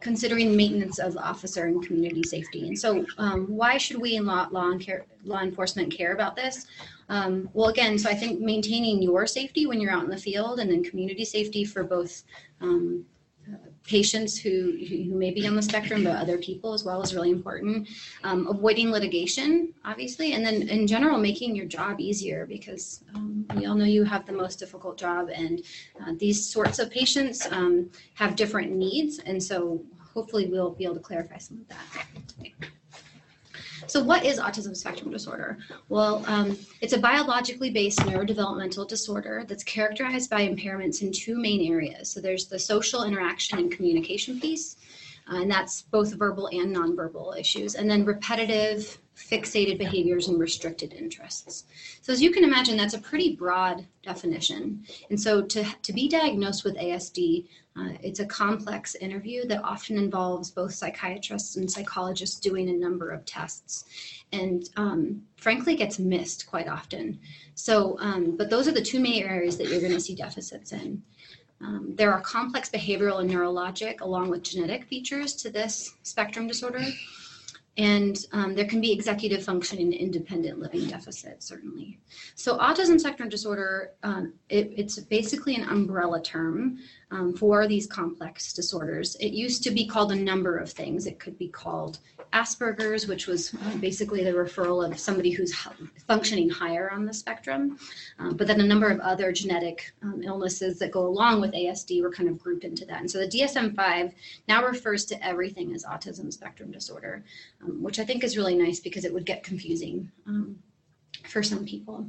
considering maintenance of officer and community safety. And so um, why should we in law, law, and care, law enforcement care about this? Um, well, again, so I think maintaining your safety when you're out in the field, and then community safety for both um, uh, patients who, who may be on the spectrum, but other people as well, is really important. Um, avoiding litigation, obviously, and then in general, making your job easier, because um, we all know you have the most difficult job, and uh, these sorts of patients um, have different needs, and so hopefully we'll be able to clarify some of that. Okay. So what is autism spectrum disorder? Well, um, it's a biologically based neurodevelopmental disorder that's characterized by impairments in two main areas. So there's the social interaction and communication piece, uh, and that's both verbal and nonverbal issues, and then repetitive, fixated behaviors and restricted interests. So as you can imagine, that's a pretty broad definition. And so to, to be diagnosed with A S D, Uh, it's a complex interview that often involves both psychiatrists and psychologists doing a number of tests, and um, frankly gets missed quite often. So, um, but those are the two main areas that you're going to see deficits in. Um, there are complex behavioral and neurologic along with genetic features to this spectrum disorder, and um, there can be executive functioning and independent living deficits, certainly. So autism spectrum disorder, um, it, it's basically an umbrella term um, for these complex disorders. It used to be called a number of things. It could be called Asperger's, which was basically the referral of somebody who's functioning higher on the spectrum. Um, but then a number of other genetic um, illnesses that go along with A S D were kind of grouped into that. And so the D S M five now refers to everything as autism spectrum disorder, Um, which I think is really nice, because it would get confusing um, for some people.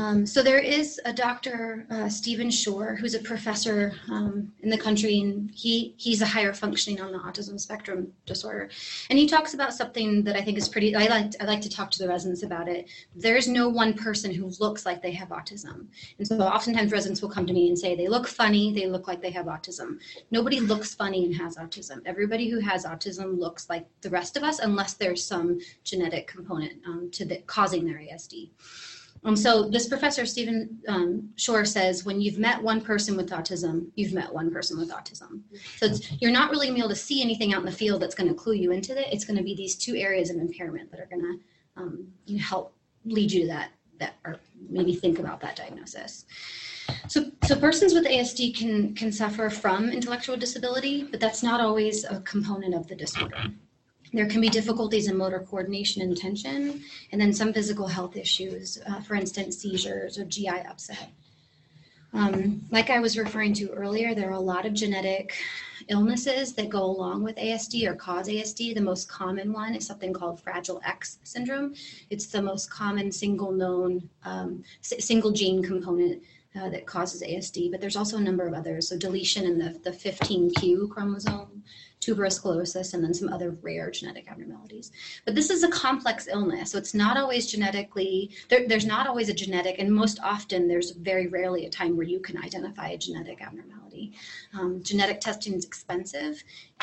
Um, so there is a Doctor Uh, Stephen Shore, who's a professor um, in the country, and he, he's a higher functioning on the autism spectrum disorder. And he talks about something that I think is pretty, I like, I like to talk to the residents about it. There's no one person who looks like they have autism. And so oftentimes residents will come to me and say, they look funny, they look like they have autism. Nobody looks funny and has autism. Everybody who has autism looks like the rest of us, unless there's some genetic component um, to the, causing their A S D. And so this professor, Stephen um, Shore, says, when you've met one person with autism, you've met one person with autism. So it's, you're not really going to be able to see anything out in the field that's going to clue you into it. It's going to be these two areas of impairment that are going to um, you know, help lead you to that, that, or maybe think about that diagnosis. So, so persons with A S D can, can suffer from intellectual disability, but that's not always a component of the disorder. There can be difficulties in motor coordination and attention, and then some physical health issues, uh, for instance, seizures or G I upset. Um, like I was referring to earlier, there are a lot of genetic illnesses that go along with A S D or cause A S D. The most common one is something called Fragile X syndrome. It's the most common single known, um, single gene component Uh, that causes A S D, but there's also a number of others. So deletion in the, the fifteen Q chromosome, tuberous sclerosis, and then some other rare genetic abnormalities. But this is a complex illness, so it's not always genetically, there, there's not always a genetic, and most often there's very rarely a time where you can identify a genetic abnormality. Um, genetic testing is expensive,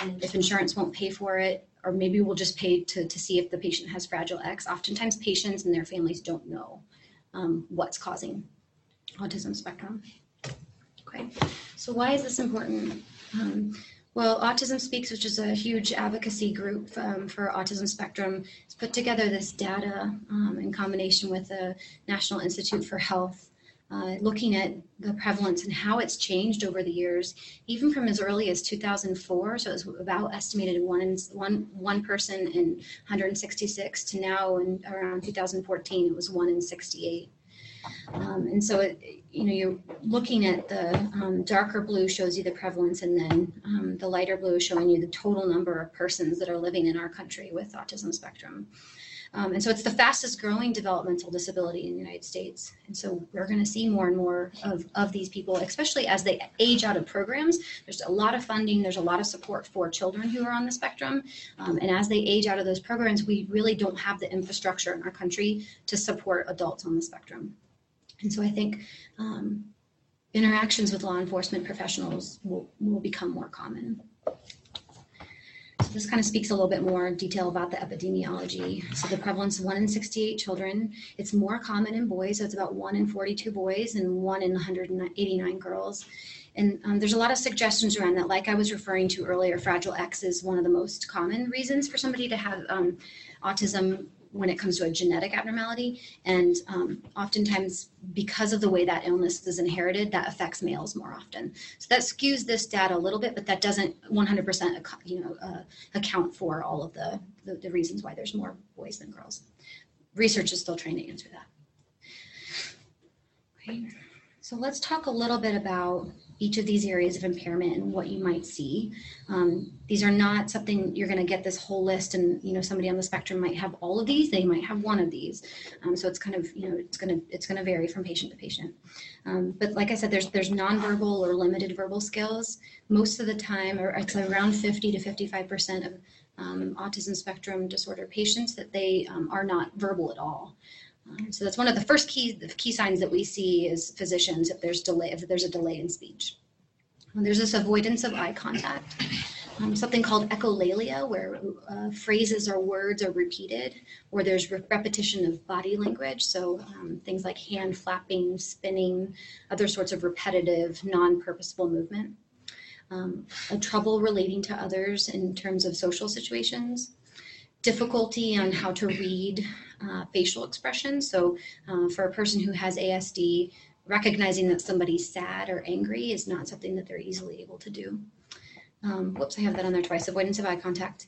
and if insurance won't pay for it, or maybe we'll just pay to, to see if the patient has Fragile X, oftentimes patients and their families don't know um, what's causing autism spectrum. Okay, so why is this important? Um, well, Autism Speaks, which is a huge advocacy group um, for autism spectrum, has put together this data um, in combination with the National Institute for Health, uh, looking at the prevalence and how it's changed over the years, even from as early as two thousand four, so it was about estimated one, in, one, one person in one hundred sixty-six, to now in around two thousand fourteen, it was one in sixty-eight. Um, and so, it, you know, you're looking at the um, darker blue shows you the prevalence, and then um, the lighter blue showing you the total number of persons that are living in our country with autism spectrum. Um, and so it's the fastest growing developmental disability in the United States. And so we're going to see more and more of, of these people, especially as they age out of programs. There's a lot of funding. There's a lot of support for children who are on the spectrum. Um, and as they age out of those programs, we really don't have the infrastructure in our country to support adults on the spectrum. And so I think um, interactions with law enforcement professionals will, will become more common. This kind of speaks a little bit more in detail about the epidemiology. So the prevalence, one in sixty-eight children. It's more common in boys, so it's about one in forty-two boys and one in one hundred eighty-nine girls. And um, there's a lot of suggestions around that. Like I was referring to earlier, Fragile X is one of the most common reasons for somebody to have um, autism when it comes to a genetic abnormality. And um, oftentimes, because of the way that illness is inherited, that affects males more often. So that skews this data a little bit, but that doesn't one hundred percent you know, uh, account for all of the, the, the reasons why there's more boys than girls. Research is still trying to answer that. Okay. So let's talk a little bit about each of these areas of impairment and what you might see. Um, these are not something you're going to get this whole list, and you know somebody on the spectrum might have all of these. They might have one of these, um, so it's kind of you know it's going to it's going to vary from patient to patient. Um, but like I said, there's there's nonverbal or limited verbal skills. Most of the time, or it's around fifty to fifty-five percent of um, autism spectrum disorder patients that they um, are not verbal at all. So that's one of the first key the key signs that we see as physicians if there's delay if there's a delay in speech. And there's this avoidance of eye contact, um, something called echolalia, where uh, phrases or words are repeated, or there's re repetition of body language. So um, things like hand flapping, spinning, other sorts of repetitive, non-purposeful movement. Um, a trouble relating to others in terms of social situations. Difficulty on how to read uh, facial expressions. So uh, for a person who has A S D, recognizing that somebody's sad or angry is not something that they're easily able to do. Um, whoops, I have that on there twice, avoidance of eye contact.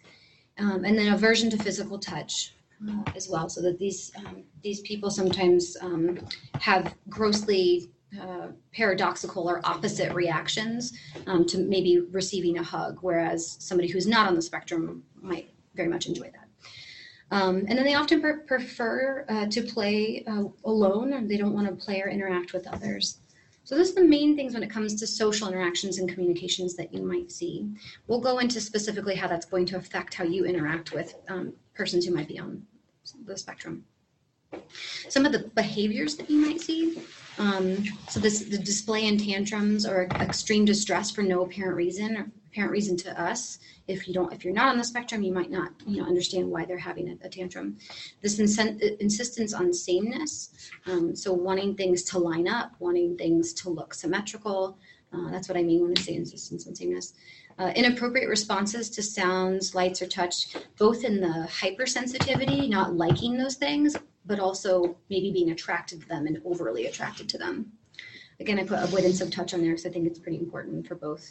Um, and then aversion to physical touch uh, as well, so that these, um, these people sometimes um, have grossly Uh, paradoxical or opposite reactions um, to maybe receiving a hug, whereas somebody who's not on the spectrum might very much enjoy that. Um, and then they often pre prefer uh, to play uh, alone, and they don't want to play or interact with others. So those are the main things when it comes to social interactions and communications that you might see. We'll go into specifically how that's going to affect how you interact with um, persons who might be on the spectrum. Some of the behaviors that you might see, um, so this the display in tantrums or extreme distress for no apparent reason or apparent reason to us. If you don't, if you're not on the spectrum, you might not, you know, understand why they're having a, a tantrum. This insistence on sameness, um, so wanting things to line up, wanting things to look symmetrical. Uh, that's what I mean when I say insistence on sameness. Uh, inappropriate responses to sounds, lights, or touch, both in the hypersensitivity, not liking those things, but also maybe being attracted to them and overly attracted to them. Again, I put avoidance of touch on there because I think it's pretty important for both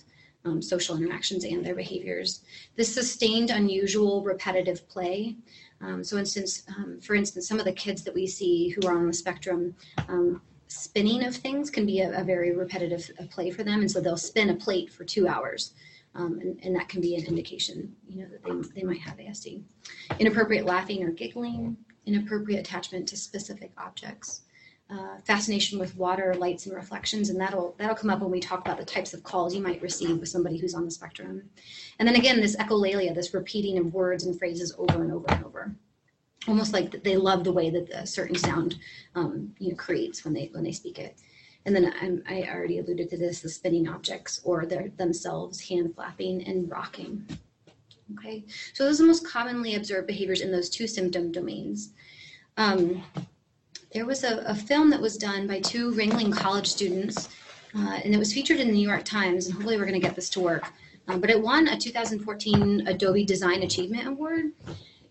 um, social interactions and their behaviors. This sustained, unusual, repetitive play. Um, so instance, um, for instance, some of the kids that we see who are on the spectrum, um, spinning of things can be a, a very repetitive play for them. And so they'll spin a plate for two hours. Um, and, and that can be an indication, you know, that they, they might have A S D. Inappropriate laughing or giggling, inappropriate attachment to specific objects, uh, fascination with water, lights, and reflections, and that'll that'll come up when we talk about the types of calls you might receive with somebody who's on the spectrum. And then again, this echolalia, this repeating of words and phrases over and over and over, almost like they love the way that a certain sound um, you know, creates when they when they speak it. And then I'm, I already alluded to this, the spinning objects or their themselves, hand flapping and rocking. Okay, so those are the most commonly observed behaviors in those two symptom domains. Um, there was a, a film that was done by two Ringling College students, uh, and it was featured in the New York Times, and hopefully we're going to get this to work. Um, but it won a two thousand fourteen Adobe Design Achievement Award,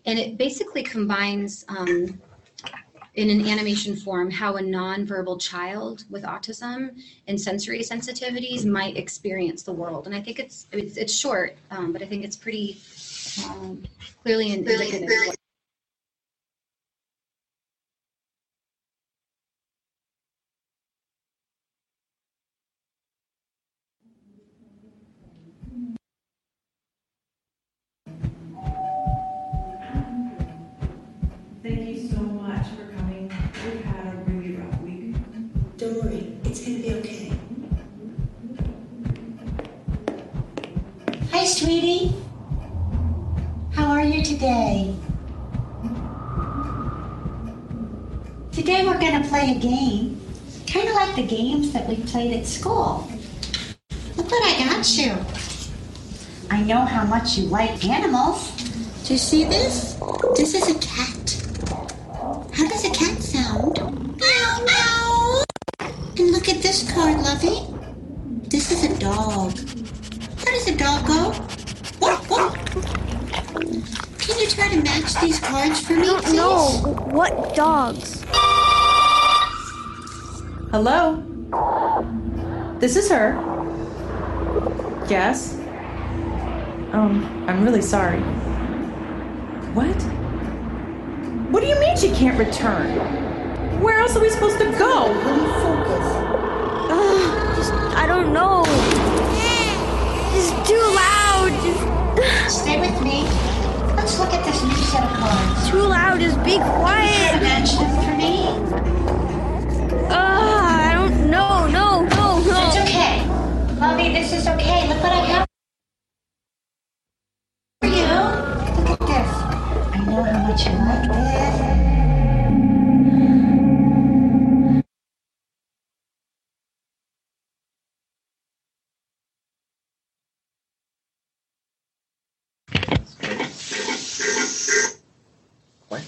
and it basically combines um, in an animation form how a nonverbal child with autism and sensory sensitivities might experience the world. And I think it's it's, it's short, um, but I think it's pretty um, clearly indicative. Sweetie, how are you today? Today we're going to play a game, kind of like the games that we played at school. Look what I got you. I know how much you like animals. Do you see this? This is a cat. How does a cat sound? Meow, meow. And look at this card, lovey. This is a dog. How does a dog go? Woof, woof. Can you try to match these cards for me, please? No. What dogs? Hello? This is her. Yes? Um, I'm really sorry. What? What do you mean she can't return? Where else are we supposed to go? Ugh, just, I don't know. It's too loud. Just... Stay with me. Let's look at this new set of cards. Too loud, just be quiet. Can you match them for me? Ah, uh, I don't know, no, no, no. It's okay. Mommy, this is okay. Look what I have for you. Look at this. I know how much you like this. What?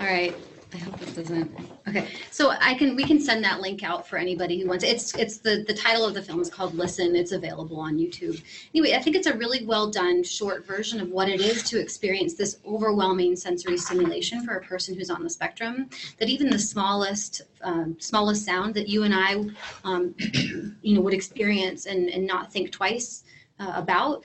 All right. I hope this doesn't. Okay. So I can we can send that link out for anybody who wants. It's it's the the title of the film is called Listen. It's available on YouTube. Anyway, I think it's a really well done short version of what it is to experience this overwhelming sensory stimulation for a person who's on the spectrum. That even the smallest um, smallest sound that you and I, um, you know, would experience and and not think twice uh, about.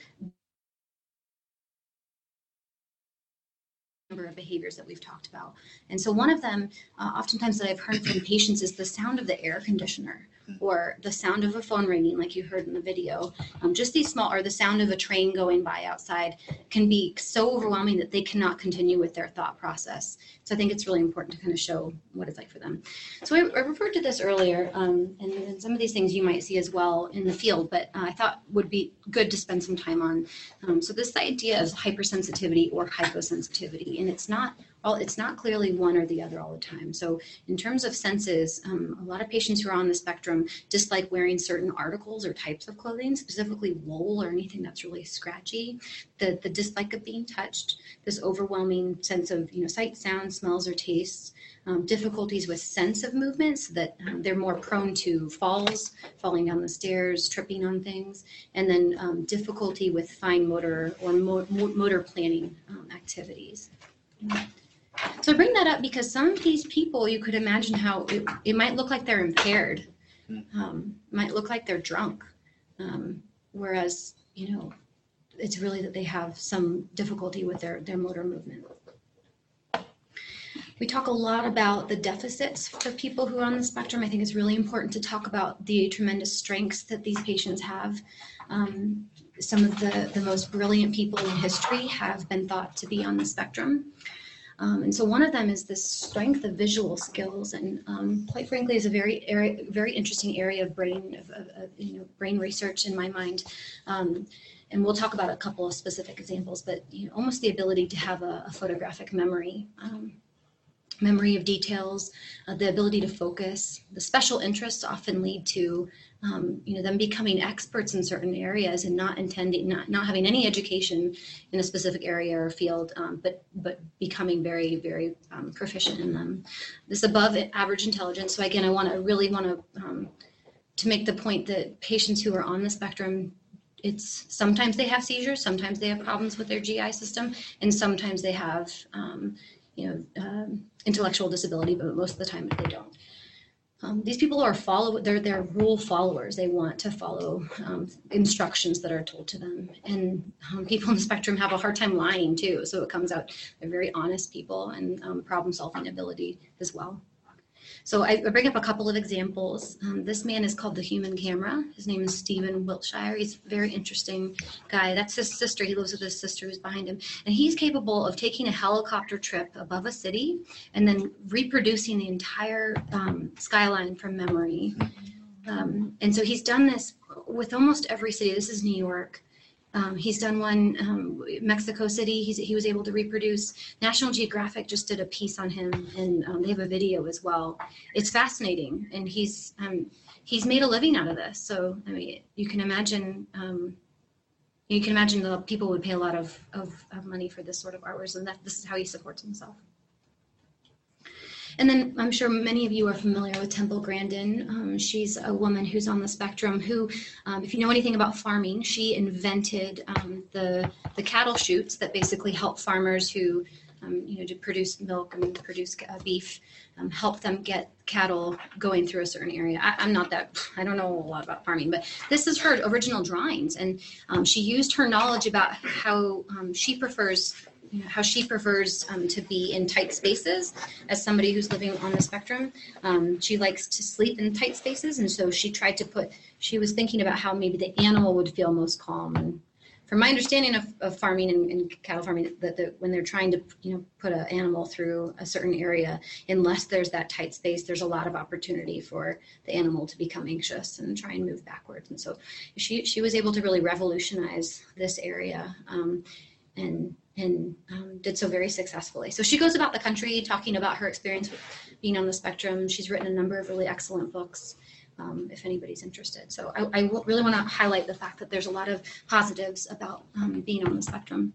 Number of behaviors that we've talked about. And so one of them, uh, oftentimes that I've heard from patients is the sound of the air conditioner or the sound of a phone ringing, like you heard in the video. Um, just these small, or the sound of a train going by outside can be so overwhelming that they cannot continue with their thought process. So I think it's really important to kind of show what it's like for them. So I, I referred to this earlier, um, and, and some of these things you might see as well in the field, but uh, I thought would be good to spend some time on. Um, so this idea of hypersensitivity or hyposensitivity, and it's not all, it's not clearly one or the other all the time. So in terms of senses, um, a lot of patients who are on the spectrum dislike wearing certain articles or types of clothing, specifically wool or anything that's really scratchy. The, the dislike of being touched, this overwhelming sense of, you know, sight, sound, smells, or tastes, um, difficulties with sense of movements that um, they're more prone to falls, falling down the stairs, tripping on things, and then um, difficulty with fine motor or mo motor planning um, activities. So I bring that up because some of these people, you could imagine how it, it might look like they're impaired, um, might look like they're drunk, um, whereas, you know, it's really that they have some difficulty with their, their motor movement. We talk a lot about the deficits for people who are on the spectrum. I think it's really important to talk about the tremendous strengths that these patients have. Um, some of the, the most brilliant people in history have been thought to be on the spectrum. Um, and so one of them is the strength of visual skills, and um, quite frankly, is a very area, very interesting area of brain of, of, of you know brain research in my mind. Um, and we'll talk about a couple of specific examples, but you know, almost the ability to have a, a photographic memory, um, memory of details, uh, the ability to focus. The special interests often lead to um, you know them becoming experts in certain areas and not intending, not not having any education in a specific area or field, um, but but becoming very very um, proficient in them. This above average intelligence. So again, I want to really want to um, to make the point that patients who are on the spectrum, it's sometimes they have seizures, sometimes they have problems with their G I system, and sometimes they have um, you know um, intellectual disability, but most of the time they don't. Um, these people are follow, they're, they're rule followers. They want to follow um, instructions that are told to them. And um, people on the spectrum have a hard time lying too. So it comes out, they're very honest people and um, problem solving ability as well. So I, I bring up a couple of examples. Um, this man is called the Human Camera. His name is Stephen Wiltshire. He's a very interesting guy. That's his sister. He lives with his sister who's behind him. And he's capable of taking a helicopter trip above a city and then reproducing the entire um, skyline from memory. Um, and so he's done this with almost every city. This is New York. Um, he's done one, um, Mexico City, he's, he was able to reproduce. National Geographic just did a piece on him, and um, they have a video as well. It's fascinating, and he's um, he's made a living out of this. So, I mean, you can imagine, um, you can imagine the people would pay a lot of, of, of money for this sort of hours, and that this is how he supports himself. And then I'm sure many of you are familiar with Temple Grandin. Um, she's a woman who's on the spectrum who, um, if you know anything about farming, she invented um, the, the cattle chutes that basically help farmers who, um, you know, to produce milk and produce uh, beef, um, help them get cattle going through a certain area. I, I'm not that, I don't know a lot about farming, but this is her original drawings. And um, she used her knowledge about how um, she prefers You know, how she prefers um, to be in tight spaces as somebody who's living on the spectrum. Um, she likes to sleep in tight spaces, and so she tried to put, she was thinking about how maybe the animal would feel most calm. And from my understanding of, of farming and, and cattle farming, that the, when they're trying to, you know, put an animal through a certain area, unless there's that tight space, there's a lot of opportunity for the animal to become anxious and try and move backwards. And so she, she was able to really revolutionize this area. Um, and and um, did so very successfully. So she goes about the country talking about her experience with being on the spectrum. She's written a number of really excellent books, um, if anybody's interested. So I, I really wanna highlight the fact that there's a lot of positives about um, being on the spectrum.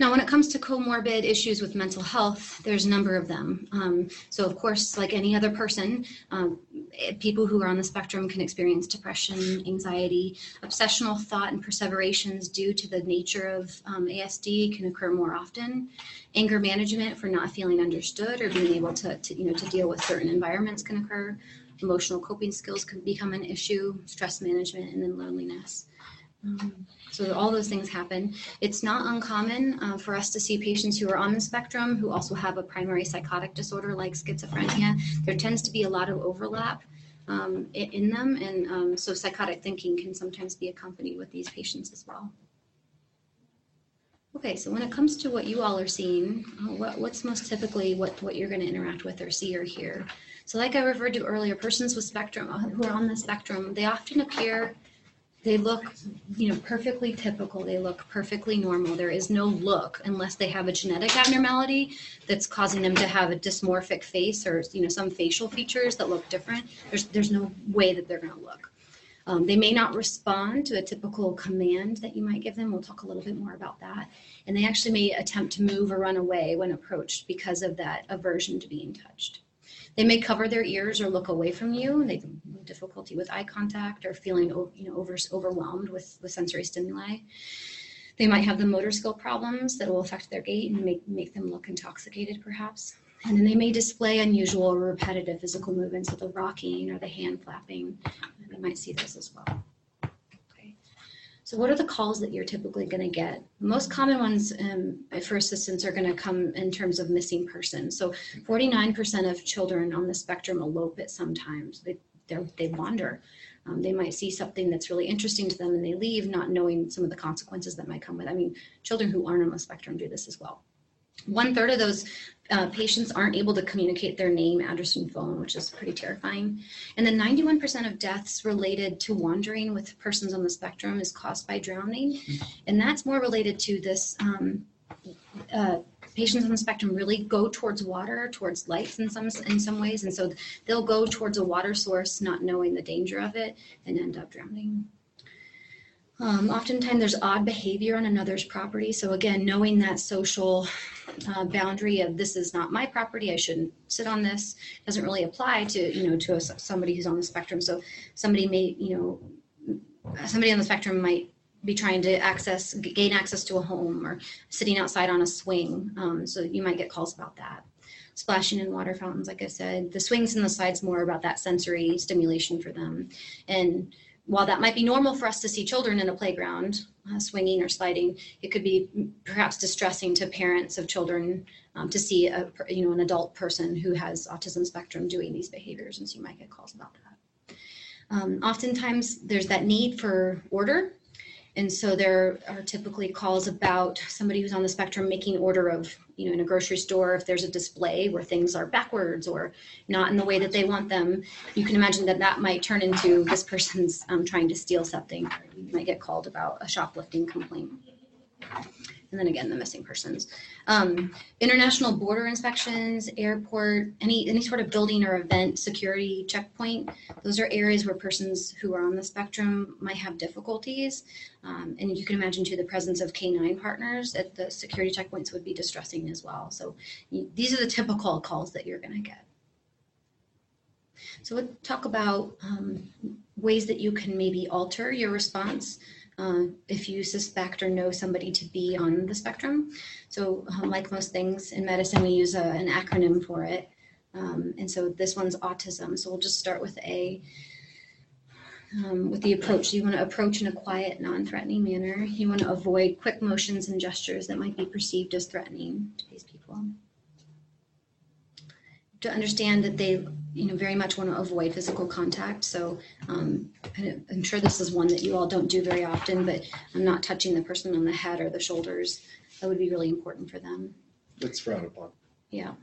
Now, when it comes to comorbid issues with mental health, there's a number of them. Um, so of course, like any other person, um, people who are on the spectrum can experience depression, anxiety, obsessional thought and perseverations due to the nature of um, A S D can occur more often. Anger management for not feeling understood or being able to, to, you know, to deal with certain environments can occur. Emotional coping skills can become an issue, stress management, and then loneliness. Um, so all those things happen. It's not uncommon uh, for us to see patients who are on the spectrum who also have a primary psychotic disorder like schizophrenia. There tends to be a lot of overlap um, in them, and um, so psychotic thinking can sometimes be accompanied with these patients as well. Okay, so when it comes to what you all are seeing, uh, what, what's most typically what, what you're going to interact with or see or hear? So like I referred to earlier, persons with spectrum who are on the spectrum, they often appear They look, you know, perfectly typical. They look perfectly normal. There is no look unless they have a genetic abnormality that's causing them to have a dysmorphic face or, you know, some facial features that look different. There's, there's no way that they're going to look. Um, they may not respond to a typical command that you might give them. We'll talk a little bit more about that. And they actually may attempt to move or run away when approached because of that aversion to being touched. They may cover their ears or look away from you. They have difficulty with eye contact or feeling, you know, over, overwhelmed with, with sensory stimuli. They might have the motor skill problems that will affect their gait and make, make them look intoxicated, perhaps. And then they may display unusual or repetitive physical movements, so the rocking or the hand flapping. They might see this as well. So what are the calls that you're typically going to get? The most common ones um, for assistance are going to come in terms of missing person. So forty-nine percent of children on the spectrum elope at some time. They, they wander. Um, they might see something that's really interesting to them and they leave, not knowing some of the consequences that might come with it. I mean, children who aren't on the spectrum do this as well. One third of those uh, patients aren't able to communicate their name, address, and phone, which is pretty terrifying. And then ninety-one percent of deaths related to wandering with persons on the spectrum is caused by drowning. And that's more related to this, um, uh, patients on the spectrum really go towards water, towards lights in some, in some ways. And so they'll go towards a water source, not knowing the danger of it, and end up drowning. Um, oftentimes there's odd behavior on another's property. So again, knowing that social uh, boundary of this is not my property, I shouldn't sit on this, doesn't really apply to, you know, to a, somebody who's on the spectrum. So somebody may, you know, somebody on the spectrum might be trying to access, gain access to a home or sitting outside on a swing. Um, so you might get calls about that. Splashing in water fountains, like I said, the swings and the slides more about that sensory stimulation for them. And while that might be normal for us to see children in a playground uh, swinging or sliding, it could be perhaps distressing to parents of children um, to see a, you know, an adult person who has autism spectrum doing these behaviors, and so you might get calls about that. Um, oftentimes, there's that need for order, And so there are typically calls about somebody who's on the spectrum making order of, you know, in a grocery store, if there's a display where things are backwards or not in the way that they want them, you can imagine that that might turn into this person's um, trying to steal something. You might get called about a shoplifting complaint. And then again, the missing persons. Um, international border inspections, airport, any, any sort of building or event security checkpoint, those are areas where persons who are on the spectrum might have difficulties. Um, and you can imagine too, the presence of K nine partners at the security checkpoints would be distressing as well. So you, these are the typical calls that you're gonna get. So we'll talk about um, ways that you can maybe alter your response Uh, if you suspect or know somebody to be on the spectrum. So um, like most things in medicine, we use a, an acronym for it. Um, and so this one's autism. So we'll just start with A, um, with the approach. So you want to approach in a quiet, non-threatening manner. You want to avoid quick motions and gestures that might be perceived as threatening to these people. To understand that they you know, very much want to avoid physical contact. So um, I'm sure this is one that you all don't do very often, but I'm not touching the person on the head or the shoulders. That would be really important for them. That's frowned upon. Yeah.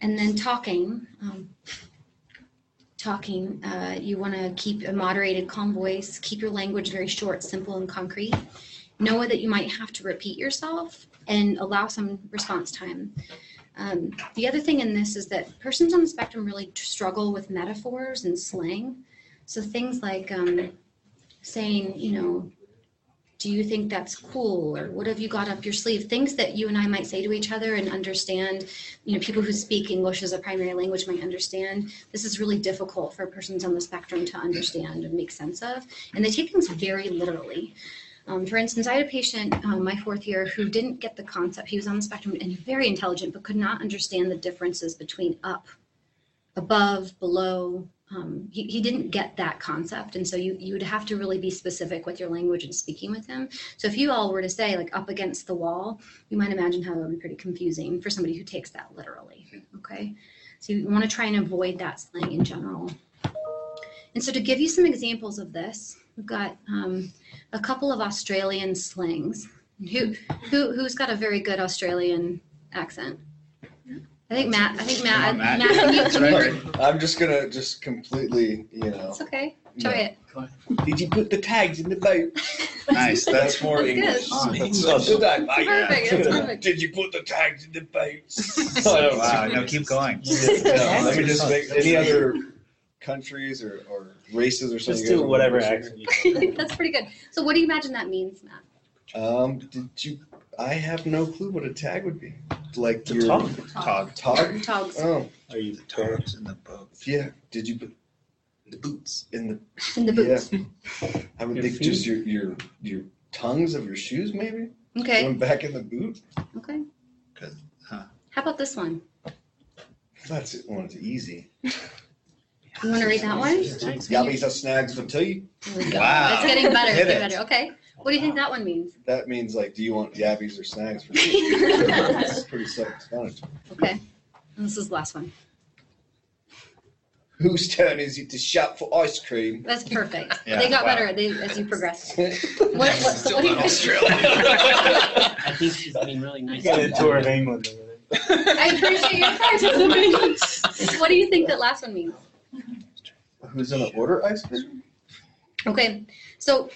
And then talking. Um, talking, uh, you want to keep a moderated, calm voice. Keep your language very short, simple, and concrete. Know that you might have to repeat yourself and allow some response time. Um, the other thing in this is that persons on the spectrum really struggle with metaphors and slang. So things like um, saying, you know, do you think that's cool? Or what have you got up your sleeve? Things that you and I might say to each other and understand, you know, people who speak English as a primary language might understand. This is really difficult for persons on the spectrum to understand and make sense of. And they take things very literally. Um, for instance, I had a patient um, my fourth year who didn't get the concept. He was on the spectrum and very intelligent, but could not understand the differences between up, above, below. Um, he, he didn't get that concept. And so you, you would have to really be specific with your language and speaking with him. So if you all were to say like up against the wall, you might imagine how that would be pretty confusing for somebody who takes that literally. Okay. So you want to try and avoid that slang in general. And so to give you some examples of this, we've got um, a couple of Australian slangs. Who, who, who's got a very good Australian accent? I think Matt. I think Matt. On, Matt. Matt can you, can you... I'm just gonna just completely, you know. It's okay. Try it. Did you put the tags in the boat? Nice. That's more that's English. Oh, that's so perfect. That's perfect. Did you put the tags in the boat? So, wow. No, keep going. No, let me just make any other countries or, or races or something. Just do whatever accent you want. That's pretty good. So what do you imagine that means, Matt? Um, did you, I have no clue what a tag would be. Like the your... Tog. Tog. Tog? Togs. Oh. Are you the togs in the boats? Yeah. Did you... In the boots. In the... In the boots. Yeah. I would your think feet. Just your, your your tongues of your shoes, maybe? Okay. Going back in the boot? Okay. Cause, huh. How about this one? That's it. One's easy. You want to read that one? Yabbies are snags for tea. Wow. It's getting better. It's getting better. Okay. What do you think that one means? That means, like, do you want yabbies or snags for tea? That's pretty self-explanatory. Okay. And this is the last one. Whose turn is it to shout for ice cream? That's perfect. Yeah, they got wow. better they, as you progressed. What, what, still what in Australia. I think she's being really nice. You got a tour of England over there. I appreciate your time. What do you think that last one means? Who's gonna order ice cream? Okay, so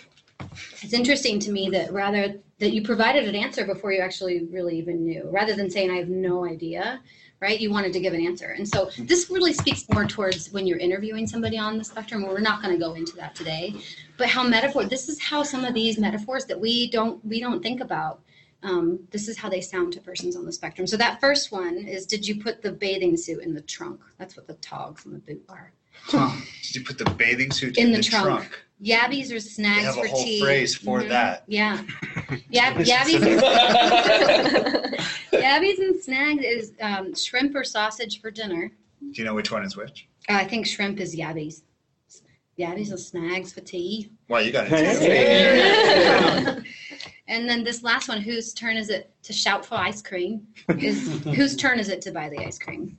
it's interesting to me that rather that you provided an answer before you actually really even knew, rather than saying I have no idea, right? You wanted to give an answer. And so this really speaks more towards when you're interviewing somebody on the spectrum. We're not going to go into that today, but how metaphor, this is how some of these metaphors that we don't we don't think about, um, this is how they sound to persons on the spectrum. So that first one is, did you put the bathing suit in the trunk? That's what the togs and the boot are. Huh. Did you put the bathing suit in, in the, the trunk? trunk? Yabbies or snags have for tea. A whole tea. Phrase for mm-hmm. that. Yeah. Yab yabbies. Yabbies and snags is um, shrimp or sausage for dinner. Do you know which one is which? Uh, I think shrimp is yabbies. Yabbies or snags for tea. Wow, you got it. And then this last one, whose turn is it to shout for ice cream? Is whose turn is it to buy the ice cream?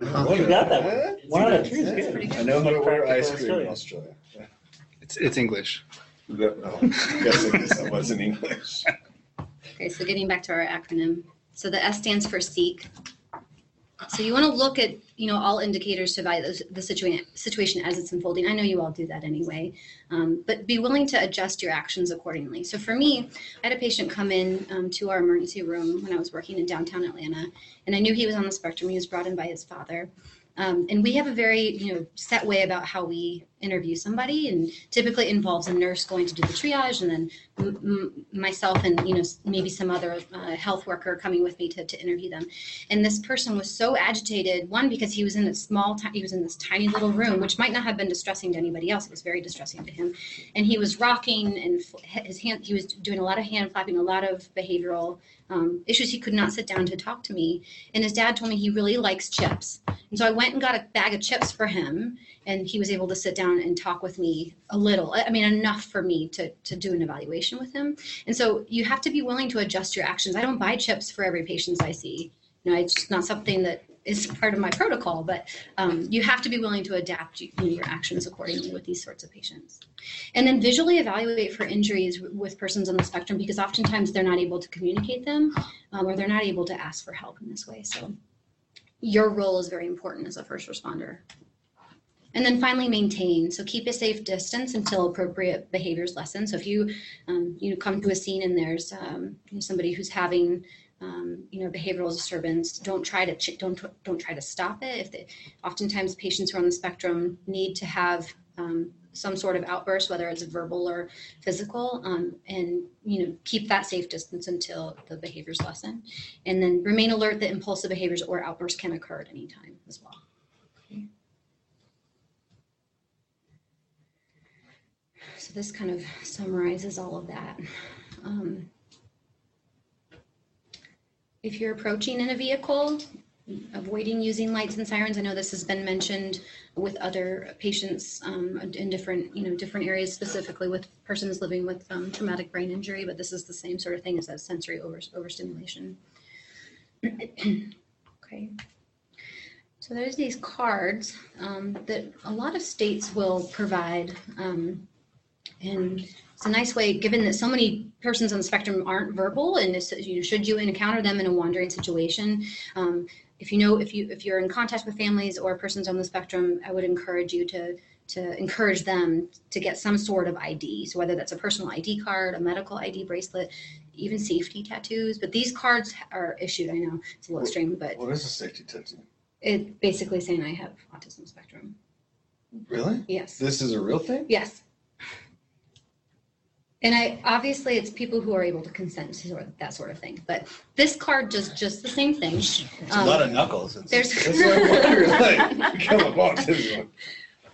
Oh, you got that one. Wow, that's pretty good. I know how to wear ice cream in Australia. It's it's English. No, I guess I guess that wasn't English. Okay, so getting back to our acronym. So the S stands for seek. So you want to look at, you know, all indicators to evaluate the situation situation as it's unfolding. I know you all do that anyway, um, but be willing to adjust your actions accordingly. So for me, I had a patient come in um, to our emergency room when I was working in downtown Atlanta, and I knew he was on the spectrum. He was brought in by his father. Um, and we have a very, you know, set way about how we interview somebody, and typically involves a nurse going to do the triage, and then m m myself and, you know, maybe some other uh, health worker coming with me to, to interview them. And this person was so agitated, one, because he was in a small, he was in this tiny little room, which might not have been distressing to anybody else. It was very distressing to him. And he was rocking, and his hand, he was doing a lot of hand flapping, a lot of behavioral um, issues. He could not sit down to talk to me. And his dad told me he really likes chips. And so I went and got a bag of chips for him, and he was able to sit down and talk with me a little. I mean, enough for me to, to do an evaluation with him. And so you have to be willing to adjust your actions. I don't buy chips for every patient I see. You know, it's just not something that is part of my protocol, but um, you have to be willing to adapt you, you know, your actions accordingly with these sorts of patients. And then visually evaluate for injuries with persons on the spectrum, because oftentimes they're not able to communicate them, um, or they're not able to ask for help in this way. So your role is very important as a first responder. And then finally, maintain. So keep a safe distance until appropriate behaviors lessen. So if you, um, you know, come to a scene and there's um, you know, somebody who's having, um, you know, behavioral disturbance, don't try to ch don't don't try to stop it. If they, oftentimes patients who are on the spectrum need to have um, some sort of outburst, whether it's verbal or physical, um, and, you know, keep that safe distance until the behaviors lessen. And then remain alert that impulsive behaviors or outbursts can occur at any time as well. Okay. So this kind of summarizes all of that. Um, if you're approaching in a vehicle, avoiding using lights and sirens. I know this has been mentioned with other patients um, in different, you know, different areas, specifically with persons living with um, traumatic brain injury, but this is the same sort of thing as that sensory over, overstimulation. Okay. So there's these cards um, that a lot of states will provide. Um, and it's a nice way, given that so many persons on the spectrum aren't verbal, and this, you know, should you encounter them in a wandering situation, um, if you know, if you if you're in contact with families or persons on the spectrum, I would encourage you to to encourage them to get some sort of I D. So whether that's a personal I D card, a medical I D bracelet, even safety tattoos. But these cards are issued. I know it's a little extreme, but what is a safety tattoo? It's basically saying I have autism spectrum. Really? Yes. This is a real thing? Yes. And I obviously it's people who are able to consent to that sort of thing, but this card does just the same thing. It's um, a lot of knuckles. It's, there's it's like,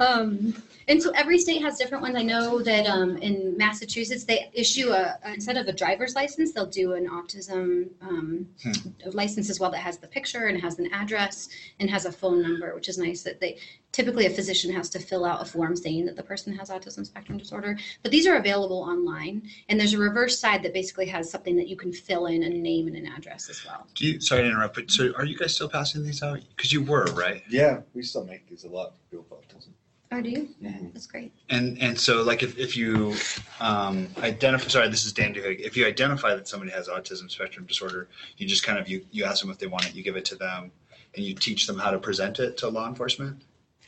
um, and so every state has different ones. I know that um, in Massachusetts they issue a, instead of a driver's license, they'll do an autism um, hmm. license as well that has the picture and has an address and has a phone number, which is nice that they. Typically, a physician has to fill out a form saying that the person has autism spectrum disorder, but these are available online. And there's a reverse side that basically has something that you can fill in a name and an address as well. Do you? Sorry to interrupt, but so are you guys still passing these out? Because you were, right? Yeah, we still make these a lot for people with autism. Oh, do you? Mm-hmm. That's great. And and so like if if you um, identify, sorry, this is Dan Duhigg. If you identify that somebody has autism spectrum disorder, you just kind of you you ask them if they want it, you give it to them, and you teach them how to present it to law enforcement.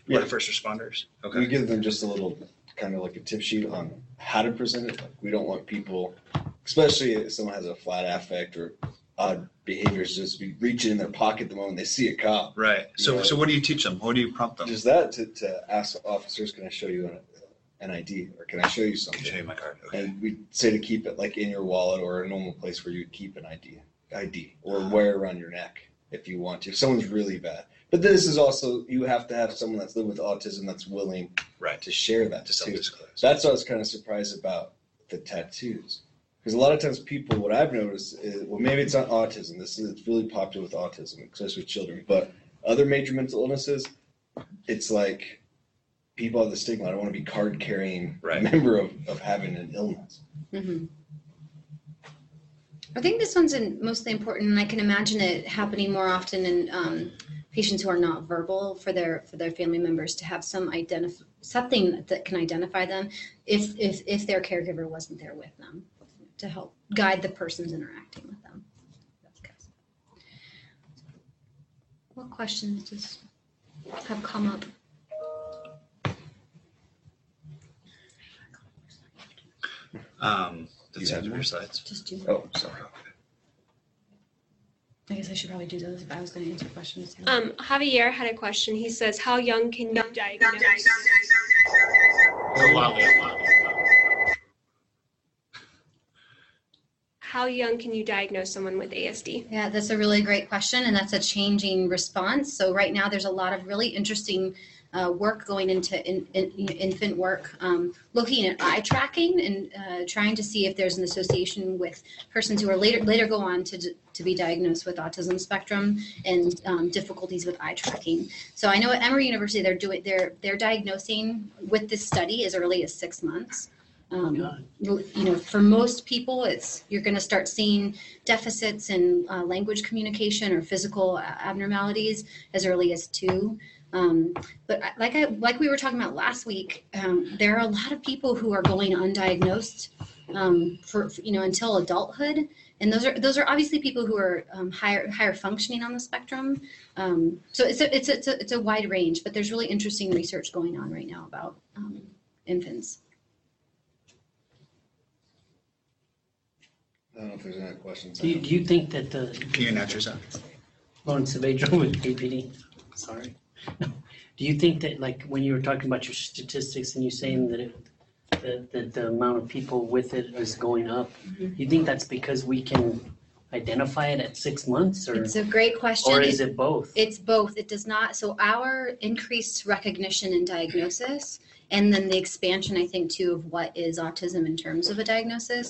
Yeah. What, first responders? Okay. We give them just a little, kind of like a tip sheet on how to present it. Like we don't want people, especially if someone has a flat affect or odd behaviors, just be reaching in their pocket the moment they see a cop. Right. So, know, so what do you teach them? What do you prompt them? Just that to, to ask officers, can I show you an, an I D, or can I show you something? Can I show you my card? Okay. And we say to keep it like in your wallet or a normal place where you'd keep an I D, I D, or uh-huh. wear around your neck if you want to. If someone's really bad. But this is also, you have to have someone that's lived with autism that's willing right. to share that. To self-disclose. That's what I was kind of surprised about the tattoos. Because a lot of times people, what I've noticed is, well, maybe it's not autism. This is it's really popular with autism, especially with children. But other major mental illnesses, it's like people have the stigma. I don't want to be card-carrying right. member of, of having an illness. Mm-hmm. I think this one's in, mostly important, and I can imagine it happening more often in um, patients who are not verbal, for their for their family members to have some identif something that can identify them if, if, if their caregiver wasn't there with them, to help guide the persons interacting with them. What questions just have come up? Um, that's you each of your slides. Just do that. Oh, sorry. I guess I should probably do those if I was going to answer questions. Um, Javier had a question. He says, how young can you diagnose? How young can you diagnose someone with A S D? Yeah, that's a really great question, and that's a changing response. So right now there's a lot of really interesting Uh, work going into in, in, infant work, um, looking at eye tracking and uh, trying to see if there's an association with persons who are later later go on to, to be diagnosed with autism spectrum and um, difficulties with eye tracking. So I know at Emory University they're doing they're they're diagnosing with this study as early as six months. Um, you know, for most people, it's you're going to start seeing deficits in uh, language communication or physical abnormalities as early as two. Um, but like I, like we were talking about last week, um, there are a lot of people who are going undiagnosed um, for, for you know until adulthood, and those are those are obviously people who are um, higher higher functioning on the spectrum. Um, so it's a, it's a, it's a, it's a wide range, but there's really interesting research going on right now about um, infants. I don't know if there's any questions. Do you, do you think that the can you announce yourself? Lawrence Saavedro with A P D. Sorry. No. Do you think that, like, when you were talking about your statistics and you saying that it, that, that the amount of people with it is going up, mm-hmm. you think that's because we can identify it at six months? Or, it's a great question. Or is it, it both? It's both. It does not. So our increased recognition and diagnosis, and then the expansion, I think, too, of what is autism in terms of a diagnosis,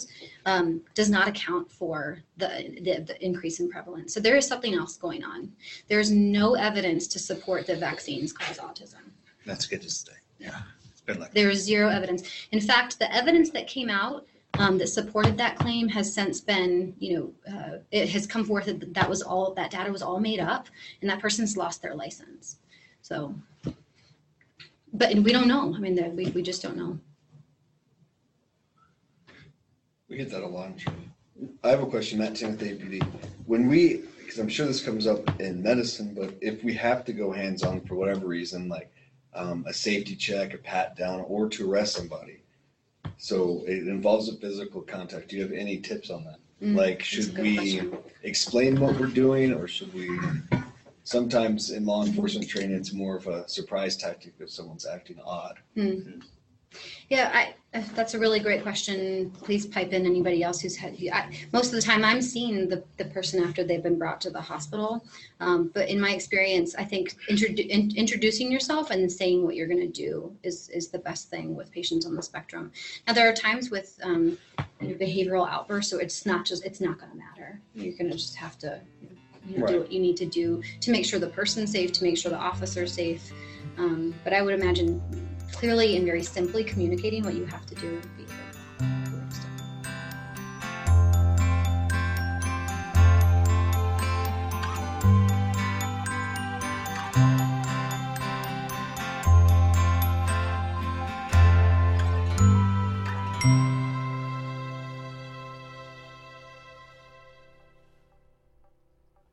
um, does not account for the, the, the increase in prevalence. So there is something else going on. There's no evidence to support that vaccines cause autism. That's good to say. Yeah. It's been like there is zero evidence. In fact, the evidence that came out um, that supported that claim has since been, you know, uh, it has come forth that that was all, that data was all made up, and that person's lost their license. So. But we don't know. I mean, the, we, we just don't know. We get that a lot. I have a question, Matt Tinney with A P D. When we, because I'm sure this comes up in medicine, but if we have to go hands-on for whatever reason, like um, a safety check, a pat down, or to arrest somebody, so it involves a physical contact. Do you have any tips on that? Mm, like, should we question. explain what we're doing, or should we? Sometimes in law enforcement training, it's more of a surprise tactic if someone's acting odd. Mm. Yeah, I, that's a really great question. Please pipe in anybody else who's had, I, most of the time I'm seeing the, the person after they've been brought to the hospital. Um, but in my experience, I think introdu in, introducing yourself and saying what you're going to do is, is the best thing with patients on the spectrum. Now, there are times with um, behavioral outbursts, so it's not just, it's not going to matter. You're going to just have to, you know, You know, right. do what you need to do to make sure the person's safe, to make sure the officer's safe. Um, but I would imagine clearly and very simply communicating what you have to do.